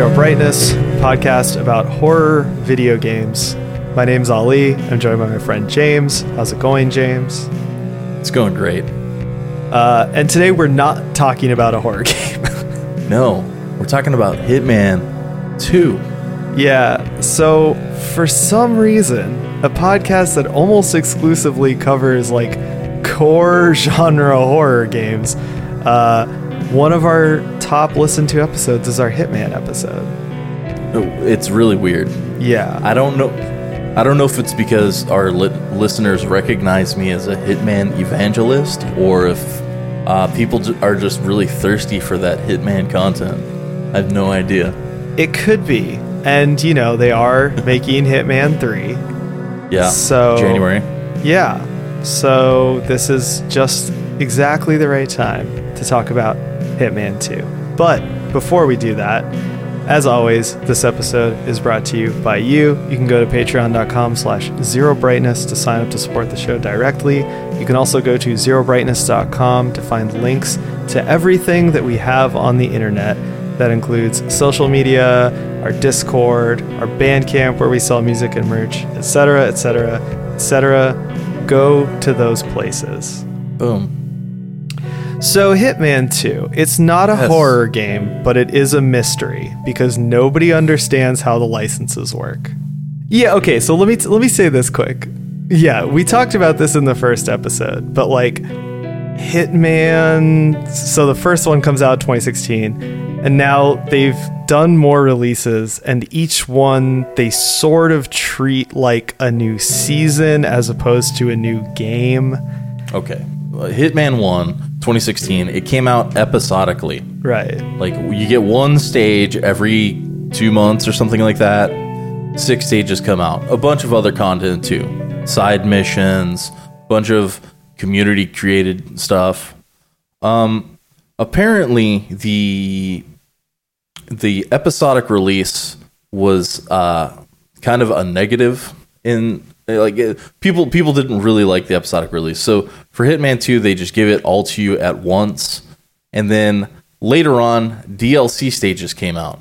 Zero Brightness, podcast about horror video games. My name's Ali. I'm joined by my friend James. How's it going, James? It's going great. And today we're not talking about a horror game. No, we're talking about Hitman 2. Yeah, so for some reason, a podcast that almost exclusively covers like core genre horror games, one of our top listened to episodes is our Hitman episode. It's really weird. Yeah. I don't know if it's because our listeners recognize me as a Hitman evangelist or if people are just really thirsty for that Hitman content. I have no idea. It could be. And, you know, they are making Hitman 3. Yeah. So January. Yeah. So this is just exactly the right time to talk about Hitman 2. But before we do that, as always, this episode is brought to you by you. You can go to patreon.com/zerobrightness to sign up to support the show directly. You can also go to zerobrightness.com to find links to everything that we have on the internet. That includes social media, our Discord, our Bandcamp where we sell music and merch, etc., etc., etc. Go to those places. Boom. So Hitman 2, it's not a horror game, but it is a mystery because nobody understands how the licenses work. Yeah, okay, so let me say this quick. Yeah, we talked about this in the first episode, but like Hitman, so the first one comes out in 2016, and now they've done more releases, and each one they sort of treat like a new season as opposed to a new game. Okay. Hitman 1, 2016, it came out episodically. Right. Like, you get one stage every 2 months or something like that. 6 stages come out. A bunch of other content, too. Side missions, bunch of community-created stuff. Apparently, the episodic release was kind of a negative in... Like people didn't really like the episodic release. So for Hitman 2, they just give it all to you at once. And then later on, DLC stages came out.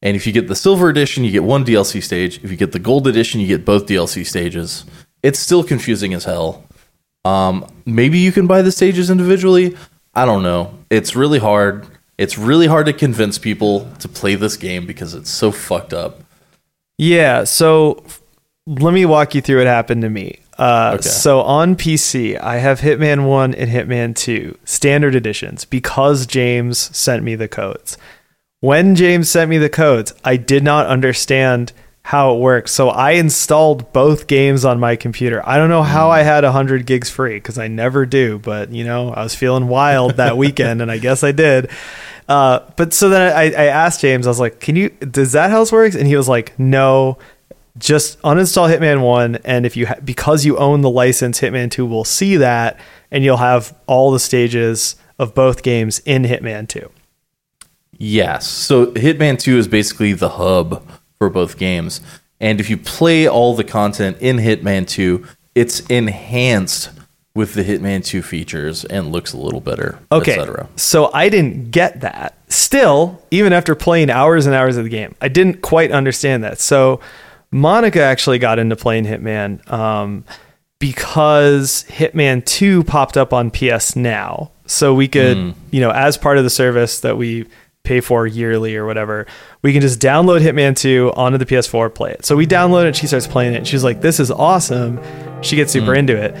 And if you get the Silver Edition, you get one DLC stage. If you get the Gold Edition, you get both DLC stages. It's still confusing as hell. Maybe you can buy the stages individually. I don't know. It's really hard. It's really hard to convince people to play this game because it's so fucked up. Yeah, so... Let me walk you through what happened to me. Okay. So on PC, I have Hitman 1 and Hitman 2 standard editions because James sent me the codes. When James sent me the codes, I did not understand how it works. So I installed both games on my computer. I don't know how I had 100 gigs free because I never do. But, you know, I was feeling wild that weekend and I guess I did. But so then I asked James, I was like, does that how it works? And he was like, no. Just uninstall Hitman 1, and if you because you own the license, Hitman 2 will see that, and you'll have all the stages of both games in Hitman 2. Yes, so Hitman 2 is basically the hub for both games, and if you play all the content in Hitman 2, it's enhanced with the Hitman 2 features and looks a little better, okay, etc. So I didn't get that. Still, even after playing hours and hours of the game, I didn't quite understand that, so... Monica actually got into playing Hitman because Hitman 2 popped up on PS Now. So we could, you know, as part of the service that we pay for yearly or whatever, we can just download Hitman 2 onto the PS4, play it. So we download it, she starts playing it, and she's like, this is awesome. She gets super into it.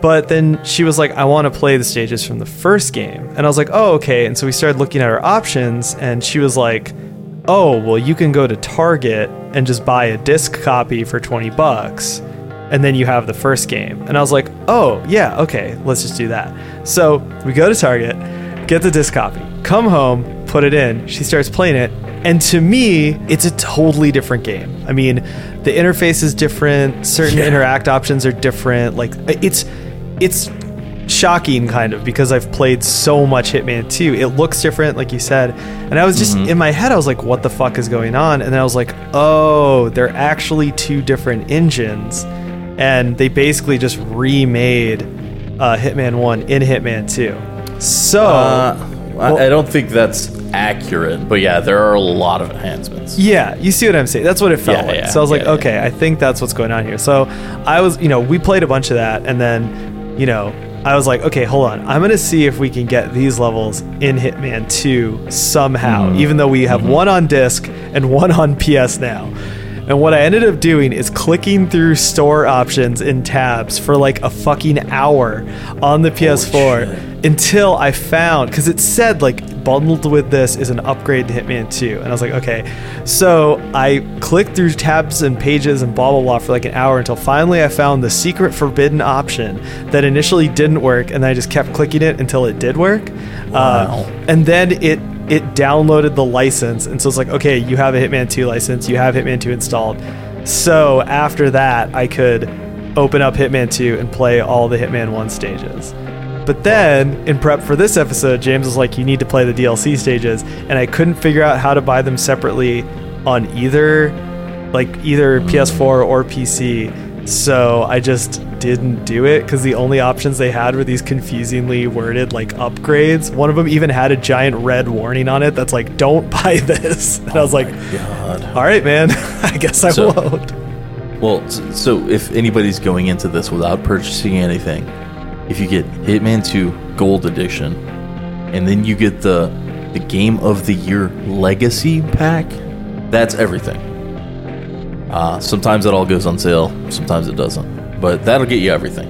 But then she was like, I want to play the stages from the first game. And I was like, oh, okay. And so we started looking at our options, and she was like, oh, well, you can go to Target and just buy a disc copy for $20 and then you have the first game. And I was like, oh, yeah, okay, let's just do that. So we go to Target, get the disc copy, come home, put it in. She starts playing it. And to me, it's a totally different game. I mean, the interface is different. Certain interact options are different. Like, it's shocking kind of because I've played so much Hitman 2. It looks different, like you said, and I was just in my head I was like, what the fuck is going on? And then I was like, oh, they're actually two different engines and they basically just remade Hitman 1 in Hitman 2. So Well, I don't think that's accurate, but yeah, there are a lot of enhancements. Yeah, you see what I'm saying? That's what it felt like. Yeah, so I was okay, I think that's what's going on here. So I was, we played a bunch of that, and then, I was like, okay, hold on. I'm going to see if we can get these levels in Hitman 2 somehow, even though we have one on disc and one on PS Now. And what I ended up doing is clicking through store options in tabs for like a fucking hour on the PS4 until I found, because it said like bundled with this is an upgrade to Hitman 2. And I was like, okay. So I clicked through tabs and pages and blah, blah, blah for like an hour until finally I found the secret forbidden option that initially didn't work. And I just kept clicking it until it did work. Wow. And then it downloaded the license, and so it's like, okay, you have a Hitman 2 license, you have Hitman 2 installed. So after that, I could open up Hitman 2 and play all the Hitman 1 stages. But then, in prep for this episode, James was like, you need to play the DLC stages, and I couldn't figure out how to buy them separately on either PS4 or PC, so I just didn't do it because the only options they had were these confusingly worded upgrades. One of them even had a giant red warning on it that's like, don't buy this. And I was like, God. All right, man, I guess I won't. Well, so if anybody's going into this without purchasing anything, if you get Hitman 2 Gold Edition and then you get the Game of the Year Legacy Pack, that's everything. Sometimes it all goes on sale, sometimes it doesn't. But that'll get you everything,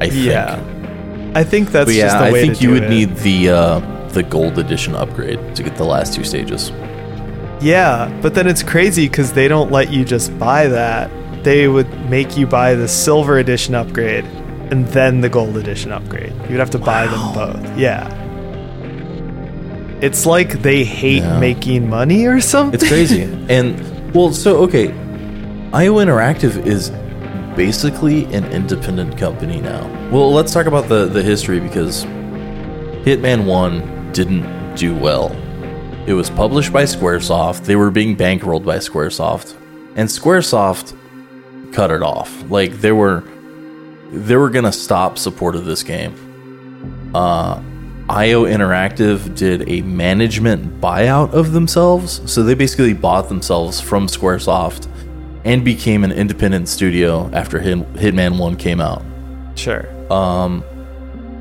I think. Yeah, I think that's just the way to do it. I think you would need the Gold Edition upgrade to get the last two stages. Yeah, but then it's crazy because they don't let you just buy that. They would make you buy the Silver Edition upgrade and then the Gold Edition upgrade. You would have to buy them both. Yeah. It's like they hate making money or something. It's crazy. And, well, so, okay, IO Interactive is basically an independent company now. Well, let's talk about the history, because Hitman 1 didn't do well. It was published by Squaresoft. They were being bankrolled by Squaresoft, and Squaresoft cut it off. Like, they were gonna stop support of this game. IO Interactive did a management buyout of themselves, so they basically bought themselves from Squaresoft and became an independent studio after Hitman 1 came out. Sure.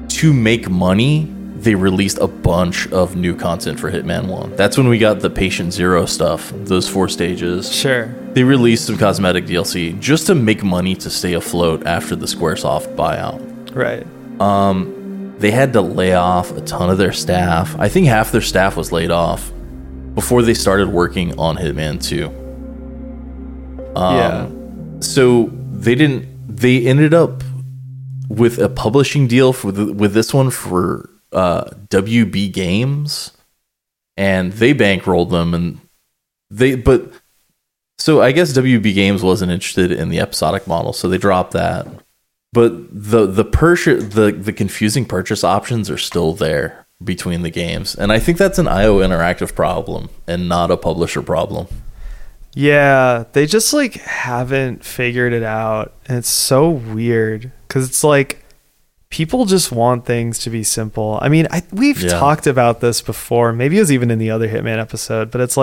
To make money, they released a bunch of new content for Hitman 1. That's when we got the Patient Zero stuff, those 4 stages. Sure. They released some cosmetic DLC just to make money to stay afloat after the Squaresoft buyout. Right. They had to lay off a ton of their staff. I think half their staff was laid off before they started working on Hitman 2. So they ended up with a publishing deal with this one for WB Games, and they bankrolled them, so I guess WB Games wasn't interested in the episodic model, so they dropped that. But the confusing purchase options are still there between the games, and I think that's an IO Interactive problem and not a publisher problem. Yeah, they just haven't figured it out, and it's so weird because it's people just want things to be simple. I mean, we've talked about this before. Maybe it was even in the other Hitman episode, but it's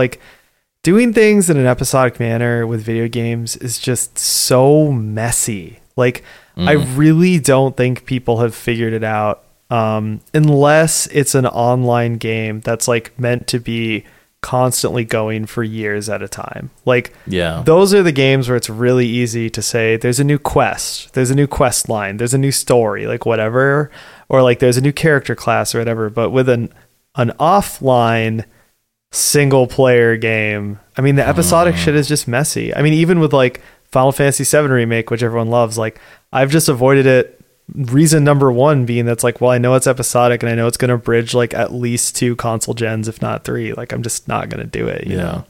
doing things in an episodic manner with video games is just so messy. I really don't think people have figured it out, unless it's an online game that's meant to be constantly going for years at a time. Those are the games where it's really easy to say there's a new quest, there's a new quest line, there's a new story, whatever, or there's a new character class or whatever. But with an offline single player game, I mean, the episodic shit is just messy. I mean, even with Final Fantasy VII Remake, which everyone loves, I've just avoided it. Reason number one being that's I know it's episodic and I know it's going to bridge at least 2 console gens, if not 3. I'm just not going to do it, you know?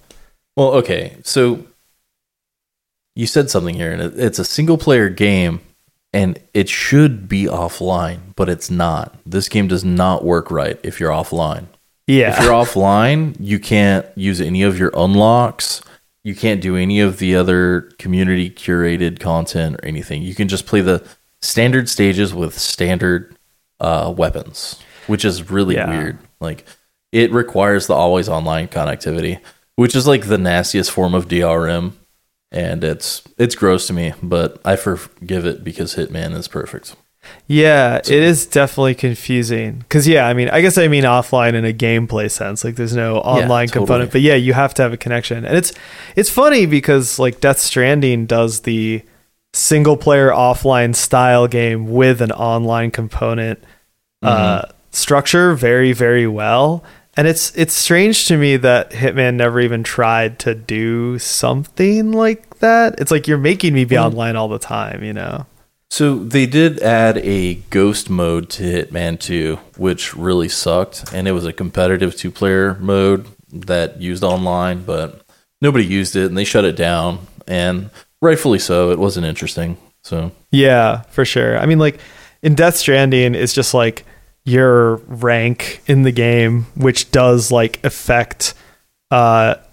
Well, okay. So you said something here, and it's a single player game and it should be offline, but it's not. This game does not work right if you're offline. Yeah. If you're offline, you can't use any of your unlocks. You can't do any of the other community curated content or anything. You can just play the standard stages with standard weapons, which is really weird. it requires the always online connectivity, which is like the nastiest form of DRM. And it's gross to me, but I forgive it because Hitman is perfect. Yeah, so. It is definitely confusing. Because, yeah, I mean offline in a gameplay sense. Like, there's no online component. But, yeah, you have to have a connection. And it's funny because, like, Death Stranding does the single-player offline style game with an online component structure very, very well. And it's strange to me that Hitman never even tried to do something like that. It's like, you're making me be online all the time, you know? So they did add a ghost mode to Hitman 2, which really sucked. And it was a competitive two-player mode that used online, but nobody used it, and they shut it down. And rightfully so, it wasn't interesting. So yeah, for sure. I mean, like, in Death Stranding, it's just, like, your rank in the game, which does, like, affect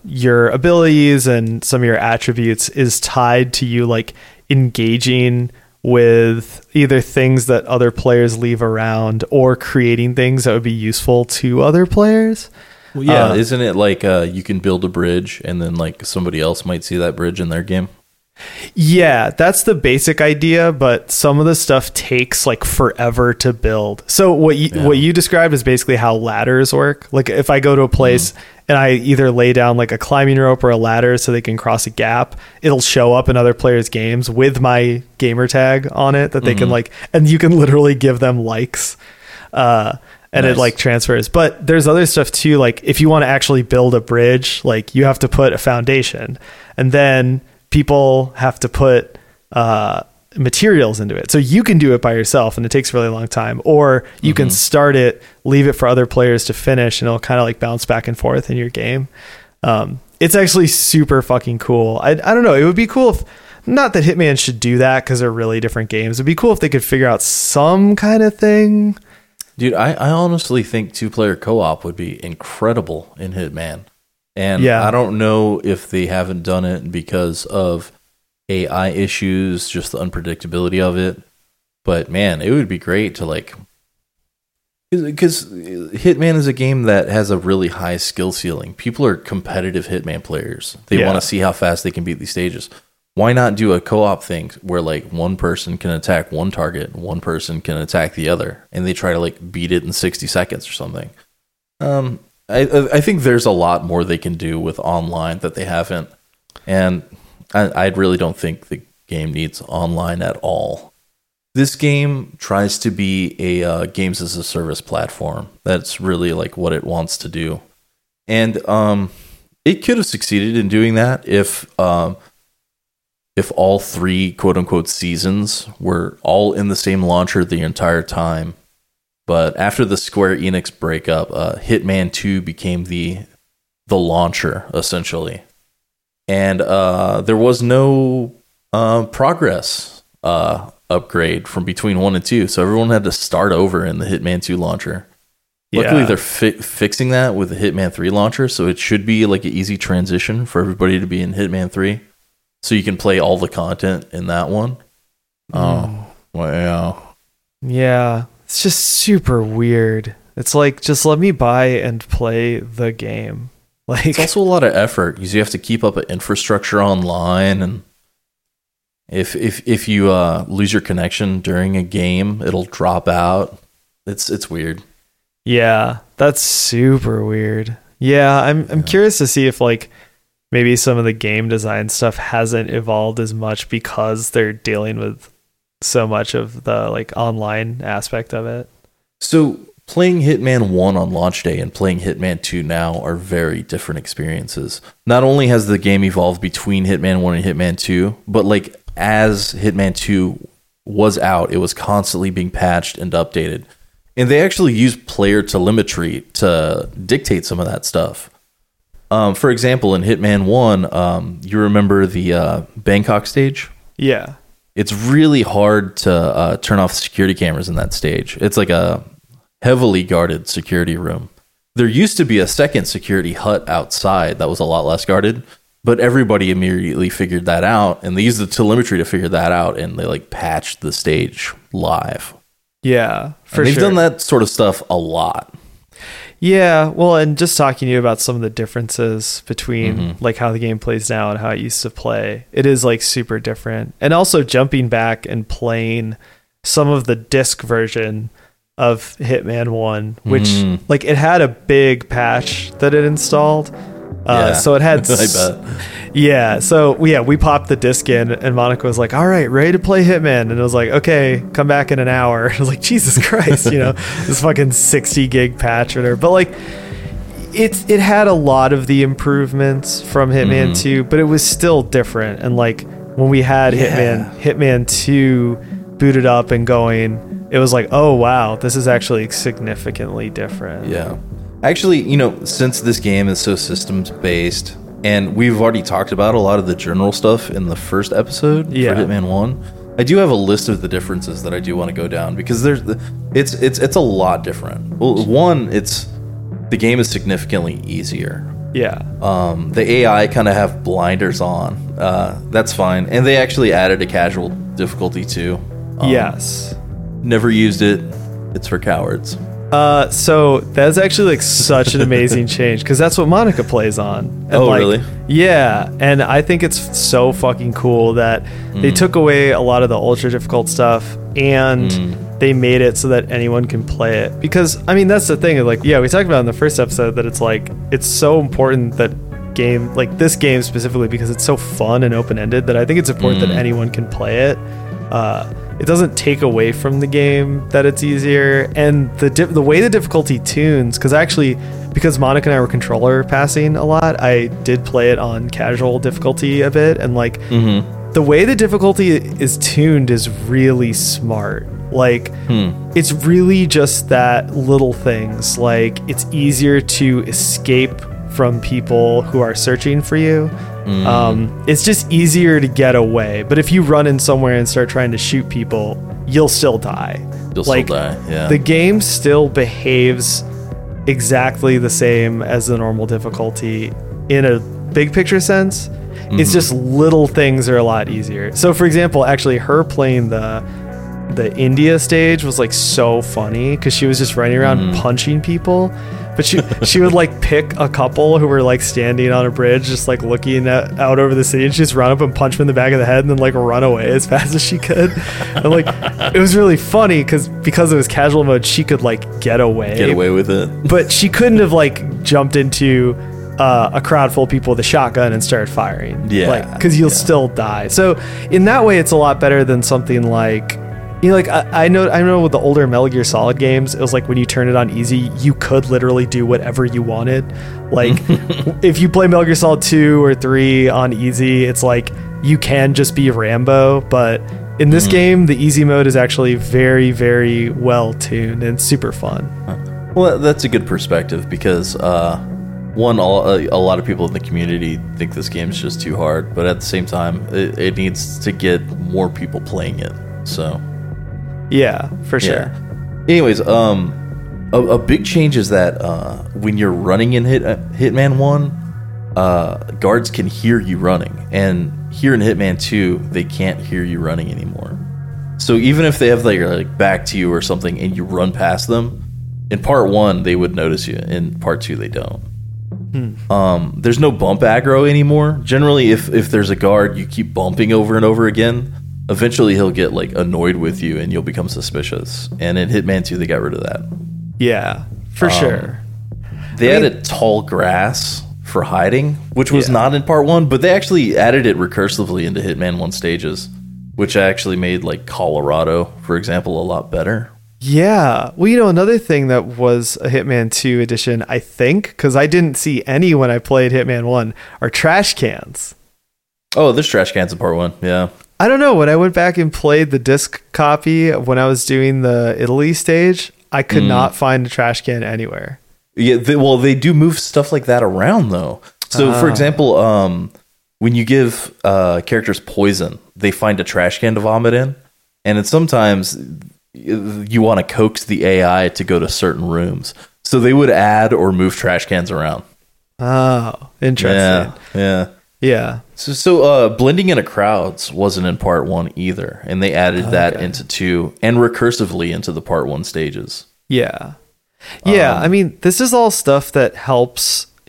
your abilities, and some of your attributes is tied to you, like, engaging with either things that other players leave around or creating things that would be useful to other players. Well, yeah, isn't it like you can build a bridge and then, like, somebody else might see that bridge in their game? Yeah, that's the basic idea, but some of the stuff takes, like, forever to build. So what you described is basically how ladders work. Like, if I go to a place and I either lay down, like, a climbing rope or a ladder so they can cross a gap, it'll show up in other players' games with my gamer tag on it that they can, like, and you can literally give them likes. And nice. It, like, transfers. But there's other stuff too, like, if you want to actually build a bridge, like, you have to put a foundation, and then people have to put materials into it. So you can do it by yourself, and it takes a really long time, or you can start it, leave it for other players to finish, and it'll kind of, like, bounce back and forth in your game. It's actually super fucking cool. I don't know. It would be cool if, not that Hitman should do that because they're really different games. It'd be cool if they could figure out some kind of thing. Dude, I honestly think two-player co-op would be incredible in Hitman. And yeah. I don't know if they haven't done it because of AI issues, just the unpredictability of it. But man, it would be great to, like, because Hitman is a game that has a really high skill ceiling. People are competitive Hitman players. They want to see how fast they can beat these stages. Why not do a co-op thing where, like, one person can attack one target, one person can attack the other, and they try to, like, beat it in 60 seconds or something. I think there's a lot more they can do with online that they haven't, and I really don't think the game needs online at all. This game tries to be a games as a service platform. That's really, like, what it wants to do, and it could have succeeded in doing that if all three quote unquote seasons were all in the same launcher the entire time. But after the Square Enix breakup, Hitman 2 became the launcher, essentially. And there was no progress upgrade from between 1 and 2, so everyone had to start over in the Hitman 2 launcher. Yeah. Luckily, they're fixing that with the Hitman 3 launcher, so it should be, like, an easy transition for everybody to be in Hitman 3, so you can play all the content in that one. Oh, wow. Yeah. It's just super weird. It's like, just let me buy and play the game. Like, it's also a lot of effort because you have to keep up an infrastructure online, and if you lose your connection during a game, it'll drop out. It's weird. Yeah, that's super weird. Yeah, I'm curious to see if, like, maybe some of the game design stuff hasn't evolved as much because they're dealing with so much of the, like, online aspect of it. So playing Hitman 1 on launch day and playing Hitman 2 now are very different experiences. Not only has the game evolved between Hitman 1 and Hitman 2, but, like, as Hitman 2 was out, it was constantly being patched and updated. And they actually used player telemetry to dictate some of that stuff. For example, in Hitman 1, you remember the Bangkok stage? Yeah. It's really hard to turn off security cameras in that stage. It's like a heavily guarded security room. There used to be a second security hut outside that was a lot less guarded, but everybody immediately figured that out, and they used the telemetry to figure that out, and they, like, patched the stage live. Yeah, for sure. They've done that sort of stuff a lot. Yeah, well, and just talking to you about some of the differences between like how the game plays now and how it used to play, it is like super different. And also jumping back and playing some of the disc version of Hitman 1, which like it had a big patch that it installed. So it had we popped the disc in and Monica was like, all right, ready to play Hitman, and I was like, okay, come back in an hour. I was like, Jesus Christ, you know, this fucking 60 gig patch or whatever. But like it had a lot of the improvements from Hitman 2, but it was still different. And like when we had Hitman 2 booted up and going, it was like, oh wow, this is actually significantly different. Yeah. Actually, you know, since this game is so systems-based, and we've already talked about a lot of the general stuff in the first episode for Hitman 1, I do have a list of the differences that I do want to go down, because there's it's a lot different. Well, one, the game is significantly easier. Yeah. The AI kind of have blinders on. That's fine. And they actually added a casual difficulty, too. Yes. Never used it. It's for cowards. So that's actually like such an amazing change, because that's what Monica plays on. And oh, like, really? Yeah. And I think it's so fucking cool that they took away a lot of the ultra difficult stuff and they made it so that anyone can play it. Because, I mean, that's the thing. Like, yeah, we talked about in the first episode that it's like, it's so important that game, like this game specifically, because it's so fun and open-ended, that I think it's important that anyone can play it. It doesn't take away from the game that it's easier, and the way the difficulty tunes, because Monica and I were controller passing a lot, I did play it on casual difficulty a bit, and like the way the difficulty is tuned is really smart. Like it's really just that little things, like it's easier to escape from people who are searching for you. It's just easier to get away. But if you run in somewhere and start trying to shoot people, you'll still die. The game still behaves exactly the same as the normal difficulty in a big picture sense. It's just little things are a lot easier. So for example, actually her playing the India stage was like so funny, because she was just running around punching people. But she would like pick a couple who were like standing on a bridge, just like looking out over the city, and she'd just run up and punch them in the back of the head and then like run away as fast as she could. And like it was really funny because it was casual mode, she could like get away with it. But she couldn't have like jumped into a crowd full of people with a shotgun and started firing. Yeah, like, because you'll still die. So in that way, it's a lot better than something like, you know, like I know with the older Metal Gear Solid games, it was like when you turn it on easy, you could literally do whatever you wanted. Like if you play Metal Gear Solid 2 or 3 on easy, it's like you can just be Rambo. But in this game, the easy mode is actually very, very well tuned and super fun. Well, that's a good perspective, because a lot of people in the community think this game's just too hard, but at the same time, it needs to get more people playing it. So. Yeah, for sure. Yeah. Anyways, a big change is that when you're running in Hitman 1, guards can hear you running. And here in Hitman 2, they can't hear you running anymore. So even if they have like back to you or something and you run past them, in part 1, they would notice you. In part 2, they don't. There's no bump aggro anymore. Generally, if there's a guard, you keep bumping over and over again. Eventually he'll get like annoyed with you and you'll become suspicious. And in Hitman 2, they got rid of that. Yeah, for sure. They added tall grass for hiding, which was not in part 1, but they actually added it recursively into Hitman 1 stages, which actually made like Colorado, for example, a lot better. Yeah. Well, you know, another thing that was a Hitman 2 edition, I think, because I didn't see any when I played Hitman 1, are trash cans. Oh, there's trash cans in part 1, yeah. I don't know. When I went back and played the disc copy when I was doing the Italy stage, I could not find a trash can anywhere. Yeah, they do move stuff like that around, though. So, for example, when you give characters poison, they find a trash can to vomit in. And then sometimes you want to coax the AI to go to certain rooms. So they would add or move trash cans around. Oh, interesting. Yeah. So blending into crowds wasn't in part 1 either, and they added that into 2 and recursively into the part 1 stages. Yeah. Yeah, I mean, this is all stuff that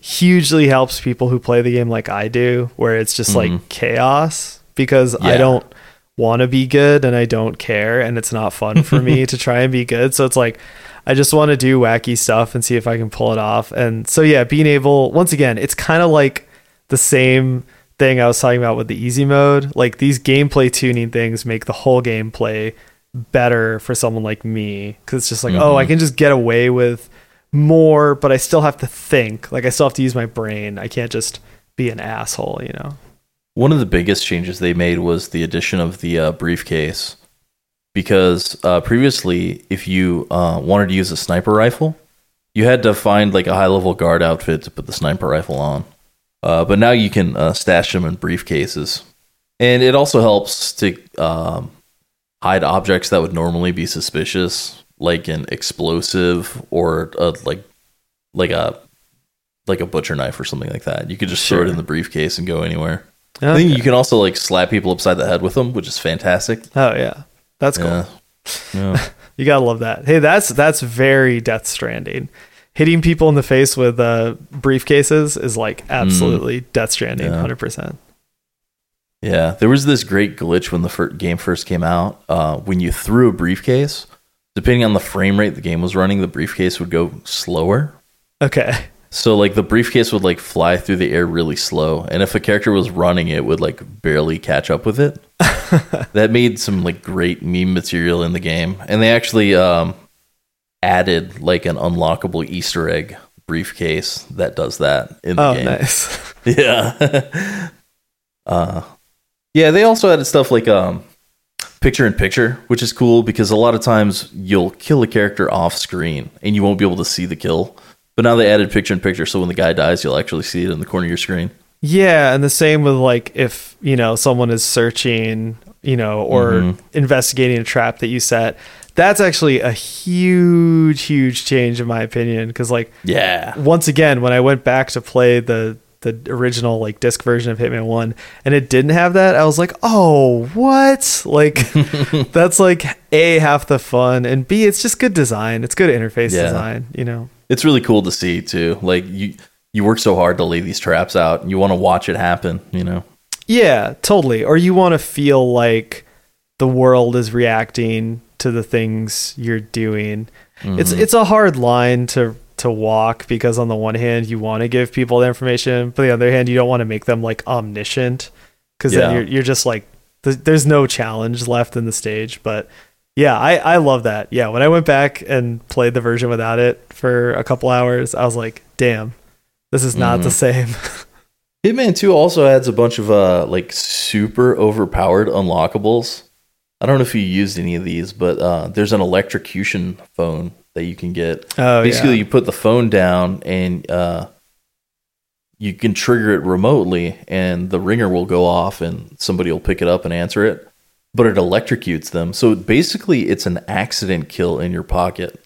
hugely helps people who play the game like I do, where it's just like chaos, because I don't want to be good and I don't care, and it's not fun for me to try and be good. So it's like, I just want to do wacky stuff and see if I can pull it off. And so, yeah, being able, once again, it's kind of like the same thing I was talking about with the easy mode. Like, these gameplay tuning things make the whole gameplay better for someone like me, because it's just like, oh, I can just get away with more, but I still have to think. Like, I still have to use my brain. I can't just be an asshole, you know? One of the biggest changes they made was the addition of the briefcase. Because previously, if you wanted to use a sniper rifle, you had to find like a high-level guard outfit to put the sniper rifle on. But now you can stash them in briefcases. And it also helps to hide objects that would normally be suspicious, like an explosive or like a butcher knife or something like that. You could just throw it in the briefcase and go anywhere. Okay. I think you can also like slap people upside the head with them, which is fantastic. Oh, yeah. That's cool. Yeah. You gotta love that. Hey, that's very Death Stranding. Hitting people in the face with briefcases is like absolutely Death Stranding, 100%. Yeah, there was this great glitch when the game first came out. When you threw a briefcase, depending on the frame rate the game was running, the briefcase would go slower. Okay. So like the briefcase would like fly through the air really slow, and if a character was running, it would like barely catch up with it. That made some like great meme material in the game, and they actually added like an unlockable Easter egg briefcase that does that in the game. Oh, nice. Yeah. Yeah, they also added stuff like picture in picture, which is cool because a lot of times you'll kill a character off screen and you won't be able to see the kill. But now they added picture-in-picture, so when the guy dies, you'll actually see it in the corner of your screen. Yeah, and the same with, like, if, you know, someone is searching, you know, or investigating a trap that you set. That's actually a huge, huge change, in my opinion, because, like, once again, when I went back to play the original, like, disc version of Hitman 1, and it didn't have that, I was like, oh, what? Like, that's, like, A, half the fun, and B, it's just good design. It's good interface design, you know? It's really cool to see too. Like you work so hard to lay these traps out, and you want to watch it happen, you know? Yeah, totally. Or you want to feel like the world is reacting to the things you're doing. It's a hard line to walk, because on the one hand you want to give people the information, but on the other hand you don't want to make them like omniscient, because then you're just like, there's no challenge left in the stage. But yeah, I love that. Yeah, when I went back and played the version without it for a couple hours, I was like, damn, this is not the same. Hitman 2 also adds a bunch of like super overpowered unlockables. I don't know if you used any of these, but there's an electrocution phone that you can get. Oh, basically, you put the phone down and you can trigger it remotely, and the ringer will go off and somebody will pick it up and answer it. But it electrocutes them. So basically, it's an accident kill in your pocket.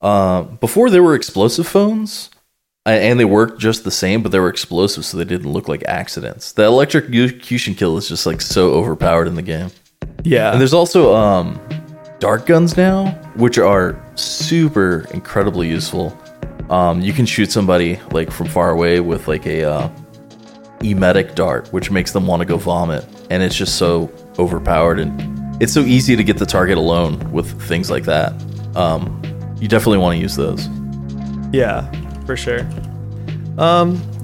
Before, there were explosive phones, and they worked just the same, but they were explosive, so they didn't look like accidents. The electrocution kill is just like so overpowered in the game. Yeah. And there's also dart guns now, which are super incredibly useful. You can shoot somebody like from far away with like a emetic dart, which makes them want to go vomit. And it's just so overpowered, and it's so easy to get the target alone with things like that. You definitely want to use those. Yeah, for sure.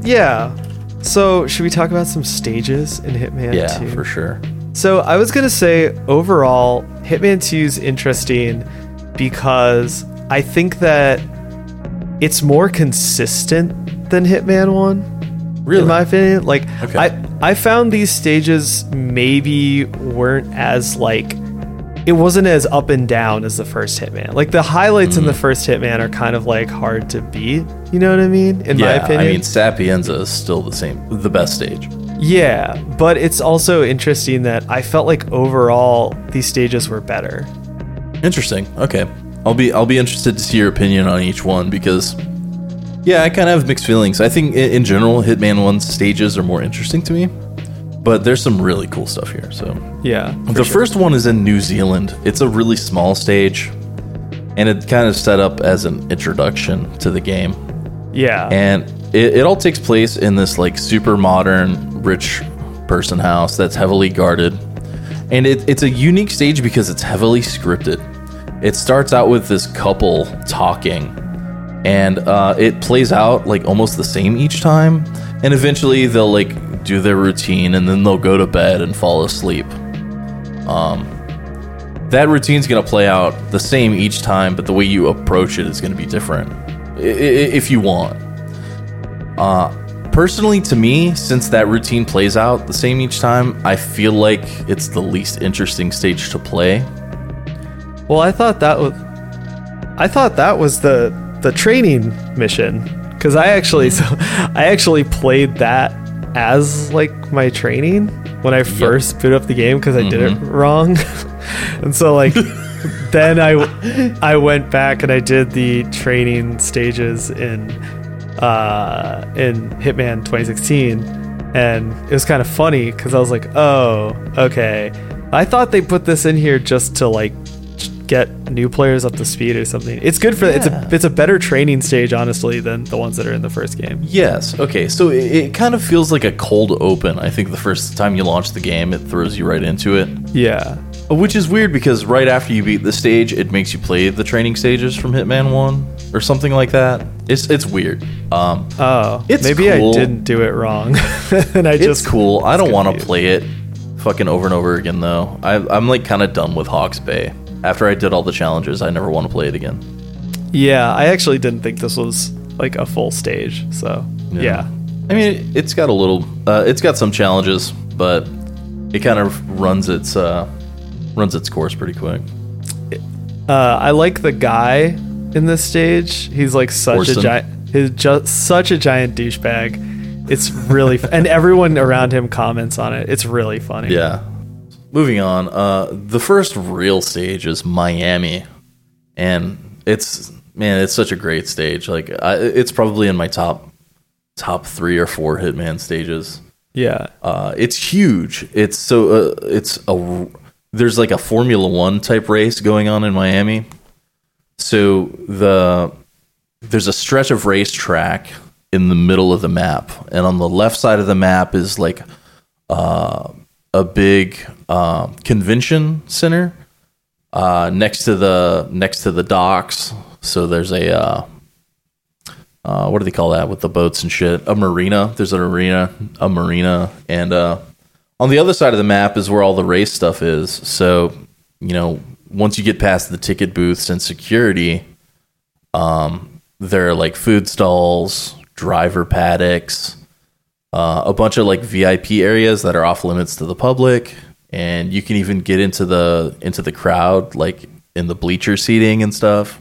Yeah. So should we talk about some stages in Hitman 2? Yeah, for sure. So I was going to say, overall, Hitman 2 is interesting because I think that it's more consistent than Hitman 1. Really? In my opinion, like, okay. I found these stages maybe weren't as like, it wasn't as up and down as the first Hitman. Like, the highlights in the first Hitman are kind of like hard to beat. You know what I mean? In my opinion, I mean, Sapienza is still the best stage. Yeah, but it's also interesting that I felt like overall these stages were better. Interesting. Okay, I'll be interested to see your opinion on each one, because. Yeah, I kind of have mixed feelings. I think, in general, Hitman 1's stages are more interesting to me, but there's some really cool stuff here. So yeah, the first one is in New Zealand. It's a really small stage, and it kind of set up as an introduction to the game. Yeah. And it all takes place in this like super modern rich person house that's heavily guarded. And it's a unique stage because it's heavily scripted. It starts out with this couple talking, and it plays out like almost the same each time. And eventually they'll like do their routine, and then they'll go to bed and fall asleep. That routine's going to play out the same each time, but the way you approach it is going to be different if you want. Personally, to me, since that routine plays out the same each time, I feel like it's the least interesting stage to play. Well, I thought that was the training mission, because I actually played that as like my training when I first boot up the game, because I did it wrong. And so like then I went back and I did the training stages in Hitman 2016, and it was kind of funny because I was like, oh, okay, I thought they put this in here just to like get new players up to speed or something. It's good for it's a better training stage, honestly, than the ones that are in the first game. Yes. Okay, so it kind of feels like a cold open. I think the first time you launch the game, it throws you right into it. Yeah. Which is weird, because right after you beat the stage, it makes you play the training stages from Hitman 1 or something like that. It's weird. Maybe cool. I didn't do it wrong. And It's cool. I don't want to play it fucking over and over again, though. I'm like kind of done with Hawks Bay. After I did all the challenges, I never want to play it again. Yeah, I actually didn't think this was like a full stage. So, yeah. I mean, it's got some challenges, but it kind of runs its course pretty quick. I like the guy in this stage. He's like such a giant douchebag. It's really and everyone around him comments on it. It's really funny. Yeah. Moving on, the first real stage is Miami, and it's such a great stage. Like, it's probably in my top 3 or 4 Hitman stages. Yeah, it's huge. It's so there's like a Formula One type race going on in Miami. So there's a stretch of racetrack in the middle of the map, and on the left side of the map is like a big convention center next to the docks. So there's a what do they call that with the boats and shit? A marina. There's a marina, and on the other side of the map is where all the race stuff is. So once you get past the ticket booths and security, there are like food stalls, driver paddocks. A bunch of like VIP areas that are off limits to the public, and you can even get into the crowd, like in the bleacher seating and stuff.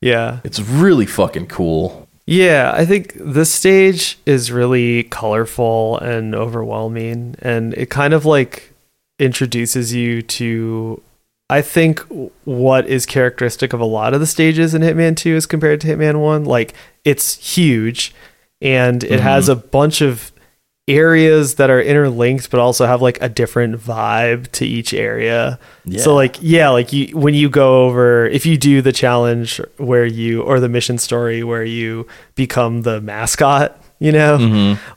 Yeah, it's really fucking cool. Yeah, I think this stage is really colorful and overwhelming, and it kind of like introduces you to, I think, what is characteristic of a lot of the stages in Hitman 2 as compared to Hitman 1. Like, it's huge, and it has a bunch of areas that are interlinked but also have like a different vibe to each area. So when you go over, if you do the challenge where you, or the mission story where you become the mascot,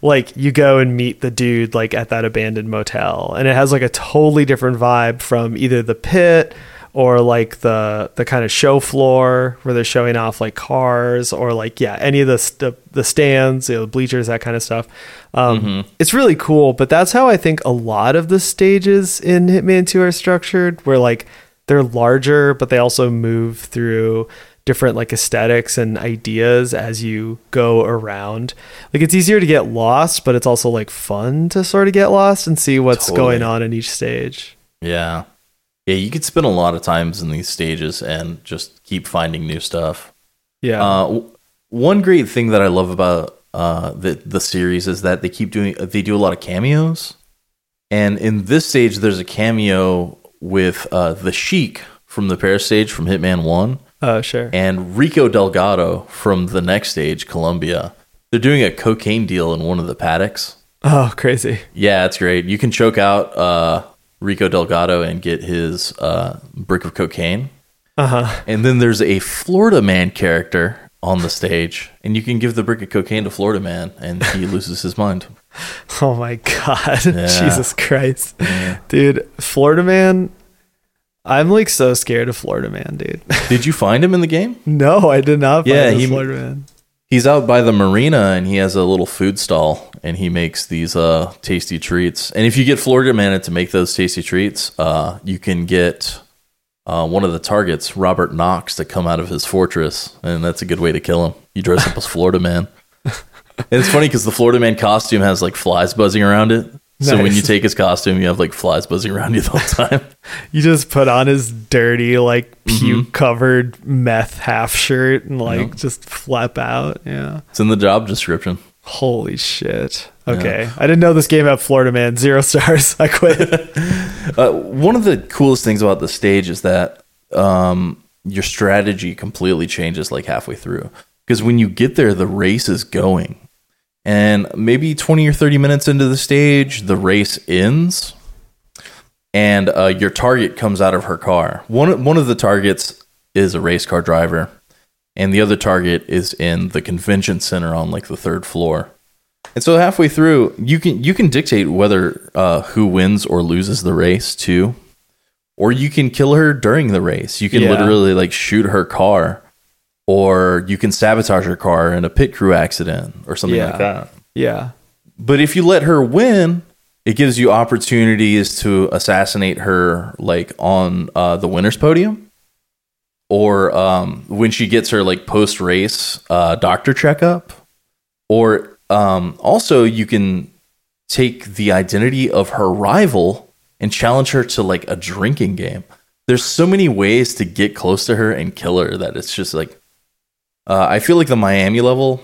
like you go and meet the dude like at that abandoned motel, and it has like a totally different vibe from either the pit or like the kind of show floor where they're showing off like cars, or like any of the stands, the bleachers, that kind of stuff. It's really cool, but that's how I think a lot of the stages in Hitman 2 are structured, where like they're larger, but they also move through different like aesthetics and ideas as you go around. Like, it's easier to get lost, but it's also like fun to sort of get lost and see what's going on in each stage. Yeah. Yeah, you could spend a lot of times in these stages and just keep finding new stuff. Yeah. One great thing that I love about the series is that they do a lot of cameos. And in this stage, there's a cameo with the Sheik from the Paris stage from Hitman 1. Oh, sure. And Rico Delgado from the next stage, Colombia. They're doing a cocaine deal in one of the paddocks. Oh, crazy. Yeah, it's great. You can choke out Rico Delgado and get his brick of cocaine. Uh-huh. And then there's a Florida Man character on the stage, and you can give the brick of cocaine to Florida Man, and he loses his mind. Oh my God. Yeah. Jesus Christ. Yeah. Dude, Florida Man, I'm like so scared of Florida Man, dude. Did you find him in the game? No, I did not find him. Florida Man. He's out by the marina, and he has a little food stall, and he makes these tasty treats. And if you get Florida Man to make those tasty treats, you can get one of the targets, Robert Knox, to come out of his fortress, and that's a good way to kill him. You dress up as Florida Man. And it's funny because the Florida Man costume has like flies buzzing around it. Nice. So when you take his costume, you have like flies buzzing around you the whole time. You just put on his dirty, like puke covered meth half shirt and like just flap out. Yeah. It's in the job description. Holy shit. Okay. Yeah. I didn't know this game had Florida Man. 0 stars. I quit. One of the coolest things about the stage is that your strategy completely changes like halfway through. Because when you get there, the race is going. And maybe 20 or 30 minutes into the stage, the race ends, and your target comes out of her car. One of the targets is a race car driver, and the other target is in the convention center on like the 3rd floor. And so halfway through, you can dictate whether who wins or loses the race too, or you can kill her during the race. You can literally like shoot her car. Or you can sabotage her car in a pit crew accident or something like that. Yeah. But if you let her win, it gives you opportunities to assassinate her like on the winner's podium. Or when she gets her like post-race doctor checkup. Or also you can take the identity of her rival and challenge her to like a drinking game. There's so many ways to get close to her and kill her that it's just like... I feel like the Miami level,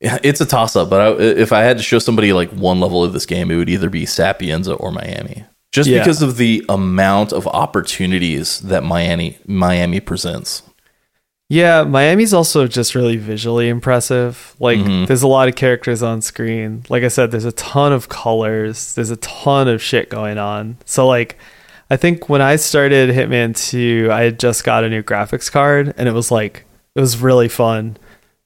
it's a toss-up, but if I had to show somebody like one level of this game, it would either be Sapienza or Miami. Just because of the amount of opportunities that Miami presents. Yeah, Miami's also just really visually impressive. Like, there's a lot of characters on screen. Like I said, there's a ton of colors. There's a ton of shit going on. So, like... I think when I started Hitman 2, I had just got a new graphics card, and it was really fun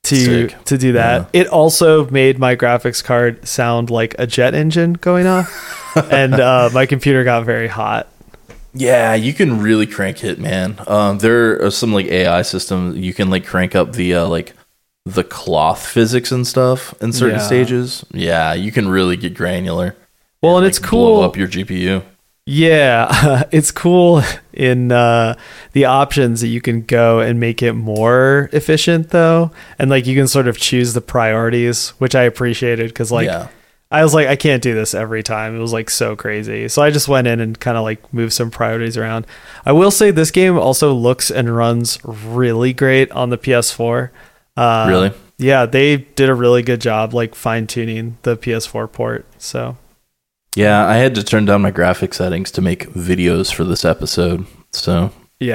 to do that. Yeah. It also made my graphics card sound like a jet engine going off, and my computer got very hot. Yeah, you can really crank Hitman. There are some like AI systems you can like crank up the like the cloth physics and stuff in certain stages. Yeah, you can really get granular. Well, and like, it's cool. Blow up your GPU. Yeah, it's cool in the options that you can go and make it more efficient, though. And, like, you can sort of choose the priorities, which I appreciated because, like, I was like, I can't do this every time. It was, like, so crazy. So I just went in and kind of, like, moved some priorities around. I will say this game also looks and runs really great on the PS4. Really? Yeah, they did a really good job, like, fine-tuning the PS4 port, so... Yeah, I had to turn down my graphic settings to make videos for this episode, so made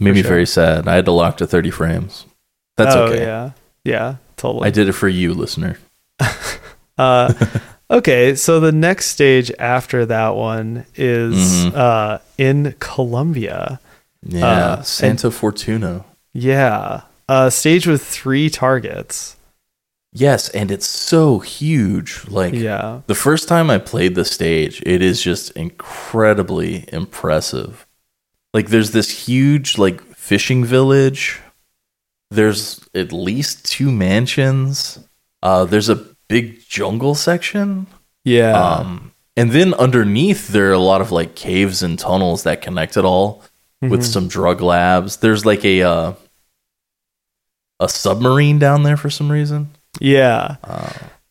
me very sad. I had to lock to 30 frames. That's okay. Yeah, totally. I did it for you, listener. Okay, so the next stage after that one is in Colombia. Yeah, Santa Fortuna. Yeah, a stage with 3 targets. Yes, and it's so huge. Like, the first time I played the stage, it is just incredibly impressive. Like, there's this huge, like, fishing village. There's at least 2 mansions. There's a big jungle section. Yeah. And then underneath, there are a lot of, like, caves and tunnels that connect it all with some drug labs. There's, like, a submarine down there for some reason. Yeah,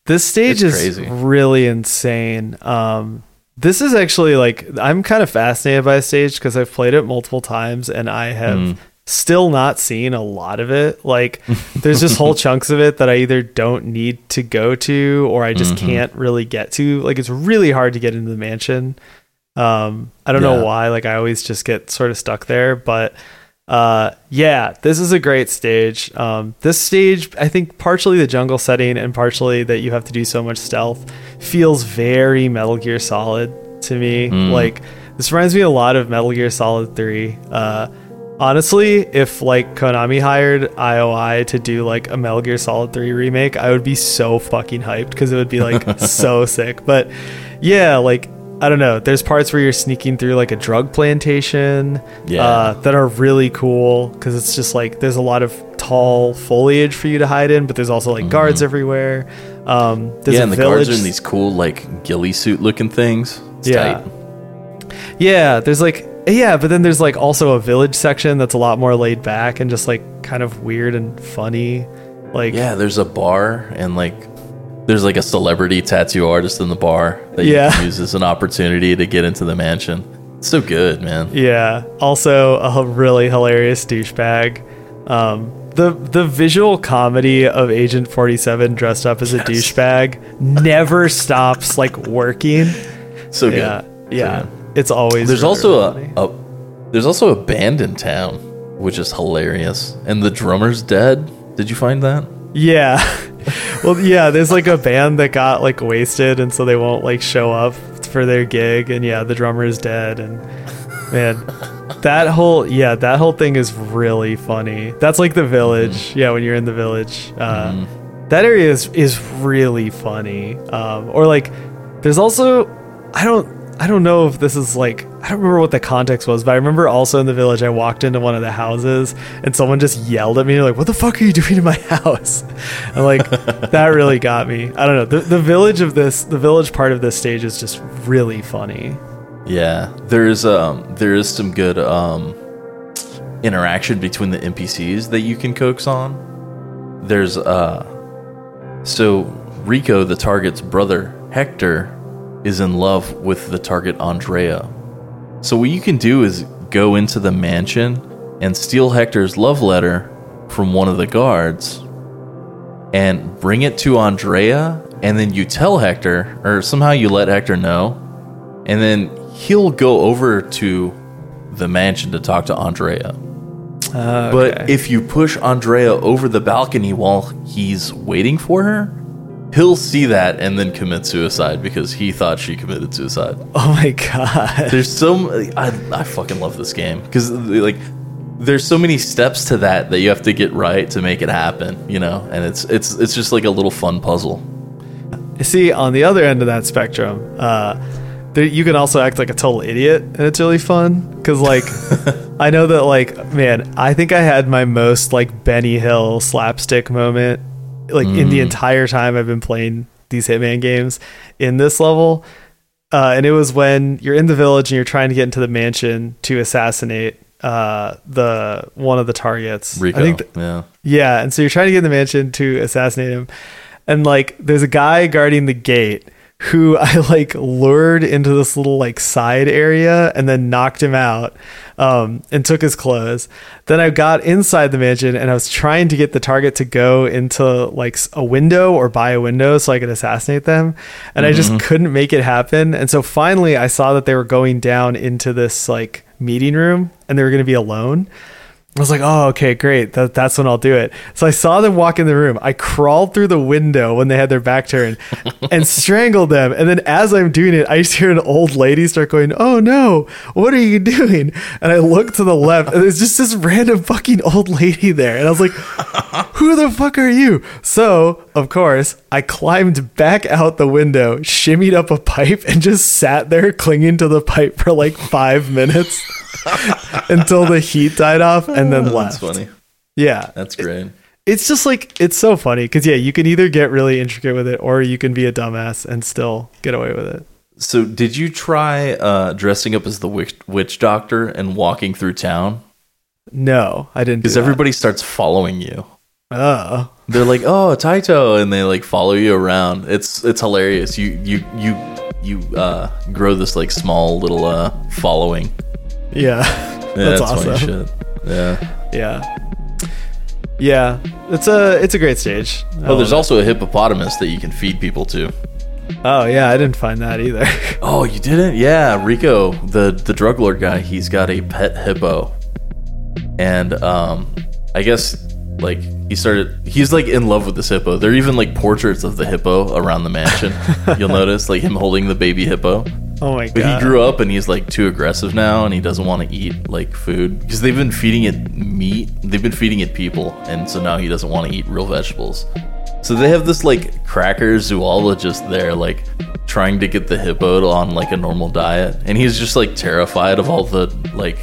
this stage is crazy. Really insane. This is actually like I'm kind of fascinated by a stage because I've played it multiple times and I have still not seen a lot of it. Like there's just whole chunks of it that I either don't need to go to or I just can't really get to. Like it's really hard to get into the mansion. I don't know why. Like I always just get sort of stuck there, but. This is a great stage. This stage, I think partially the jungle setting and partially that you have to do so much stealth feels very Metal Gear Solid to me. Like this reminds me a lot of Metal Gear Solid 3. Honestly, if like Konami hired IOI to do like a Metal Gear Solid 3 remake, I would be so fucking hyped because it would be like so sick. But yeah, like I don't know. There's parts where you're sneaking through like a drug plantation that are really cool because it's just like there's a lot of tall foliage for you to hide in, but there's also like guards everywhere. Yeah, and the guards are in these cool like ghillie suit looking things. It's tight. Yeah, there's like but then there's like also a village section that's a lot more laid back and just like kind of weird and funny. Like there's a bar and like there's like a celebrity tattoo artist in the bar that you can use as an opportunity to get into the mansion. It's so good, man. Yeah. Also a really hilarious douchebag. The visual comedy of Agent 47 dressed up as a douchebag never stops like working. So good. So good. It's always there's also a band in town, which is hilarious, and the drummer's dead. Did you find that? There's like a band that got like wasted, and so they won't like show up for their gig, and the drummer is dead. And man, that whole thing is really funny. That's like the village. When you're in the village, that area is really funny. Or like there's also I don't know if this is like, I don't remember what the context was, but I remember also in the village, I walked into one of the houses and someone just yelled at me like, "What the fuck are you doing in my house?" And like, that really got me. I don't know. The village part of this stage is just really funny. Yeah. There is some good, interaction between the NPCs that you can coax on. There's, so Rico, the target's brother, Hector, is in love with the target Andrea. So what you can do is go into the mansion and steal Hector's love letter from one of the guards and bring it to Andrea, and then you tell Hector, or somehow you let Hector know, and then he'll go over to the mansion to talk to Andrea. Okay. But if you push Andrea over the balcony while he's waiting for her, he'll see that and then commit suicide because he thought she committed suicide. Oh my god! There's I fucking love this game because like there's so many steps to that you have to get right to make it happen, And it's just like a little fun puzzle. See, on the other end of that spectrum, you can also act like a total idiot, and it's really fun because like I know that like man, I think I had my most like Benny Hill slapstick moment. Like in the entire time I've been playing these Hitman games in this level. And it was when you're in the village and you're trying to get into the mansion to assassinate the one of the targets. Rico. I think yeah. And so you're trying to get in the mansion to assassinate him. And like there's a guy guarding the gate who I like lured into this little like side area and then knocked him out and took his clothes. Then I got inside the mansion and I was trying to get the target to go into like a window or buy a window so I could assassinate them. And I just couldn't make it happen. And so finally I saw that they were going down into this like meeting room and they were going to be alone. I was like, oh, okay, great. That's when I'll do it. So I saw them walk in the room. I crawled through the window when they had their back turned and strangled them. And then as I'm doing it, I just hear an old lady start going, "Oh no, what are you doing?" And I look to the left and there's just this random fucking old lady there. And I was like, who the fuck are you? So of course I climbed back out the window, shimmied up a pipe and just sat there clinging to the pipe for like 5 minutes until the heat died off. And then left. That's funny. Yeah. That's great. It's just like, it's so funny because, you can either get really intricate with it or you can be a dumbass and still get away with it. So, did you try dressing up as the witch doctor and walking through town? No, I didn't. Because everybody starts following you. Oh. They're like, "Oh, Taito," and they like follow you around. It's hilarious. You grow this like small little following. Yeah. That's awesome. Funny shit. Yeah. It's a great stage. Oh, there's also a hippopotamus that you can feed people to. Oh yeah, I didn't find that either. Oh, you didn't? Yeah, Rico, the drug lord guy, he's got a pet hippo, and I guess like he's like in love with this hippo. There are even like portraits of the hippo around the mansion. You'll notice like him holding the baby hippo. Oh my god. But he grew up and he's like too aggressive now and he doesn't want to eat like food because they've been feeding it meat. They've been feeding it people, and so now he doesn't want to eat real vegetables. So they have this like cracker zoologist there like trying to get the hippo on like a normal diet, and he's just like terrified of all the like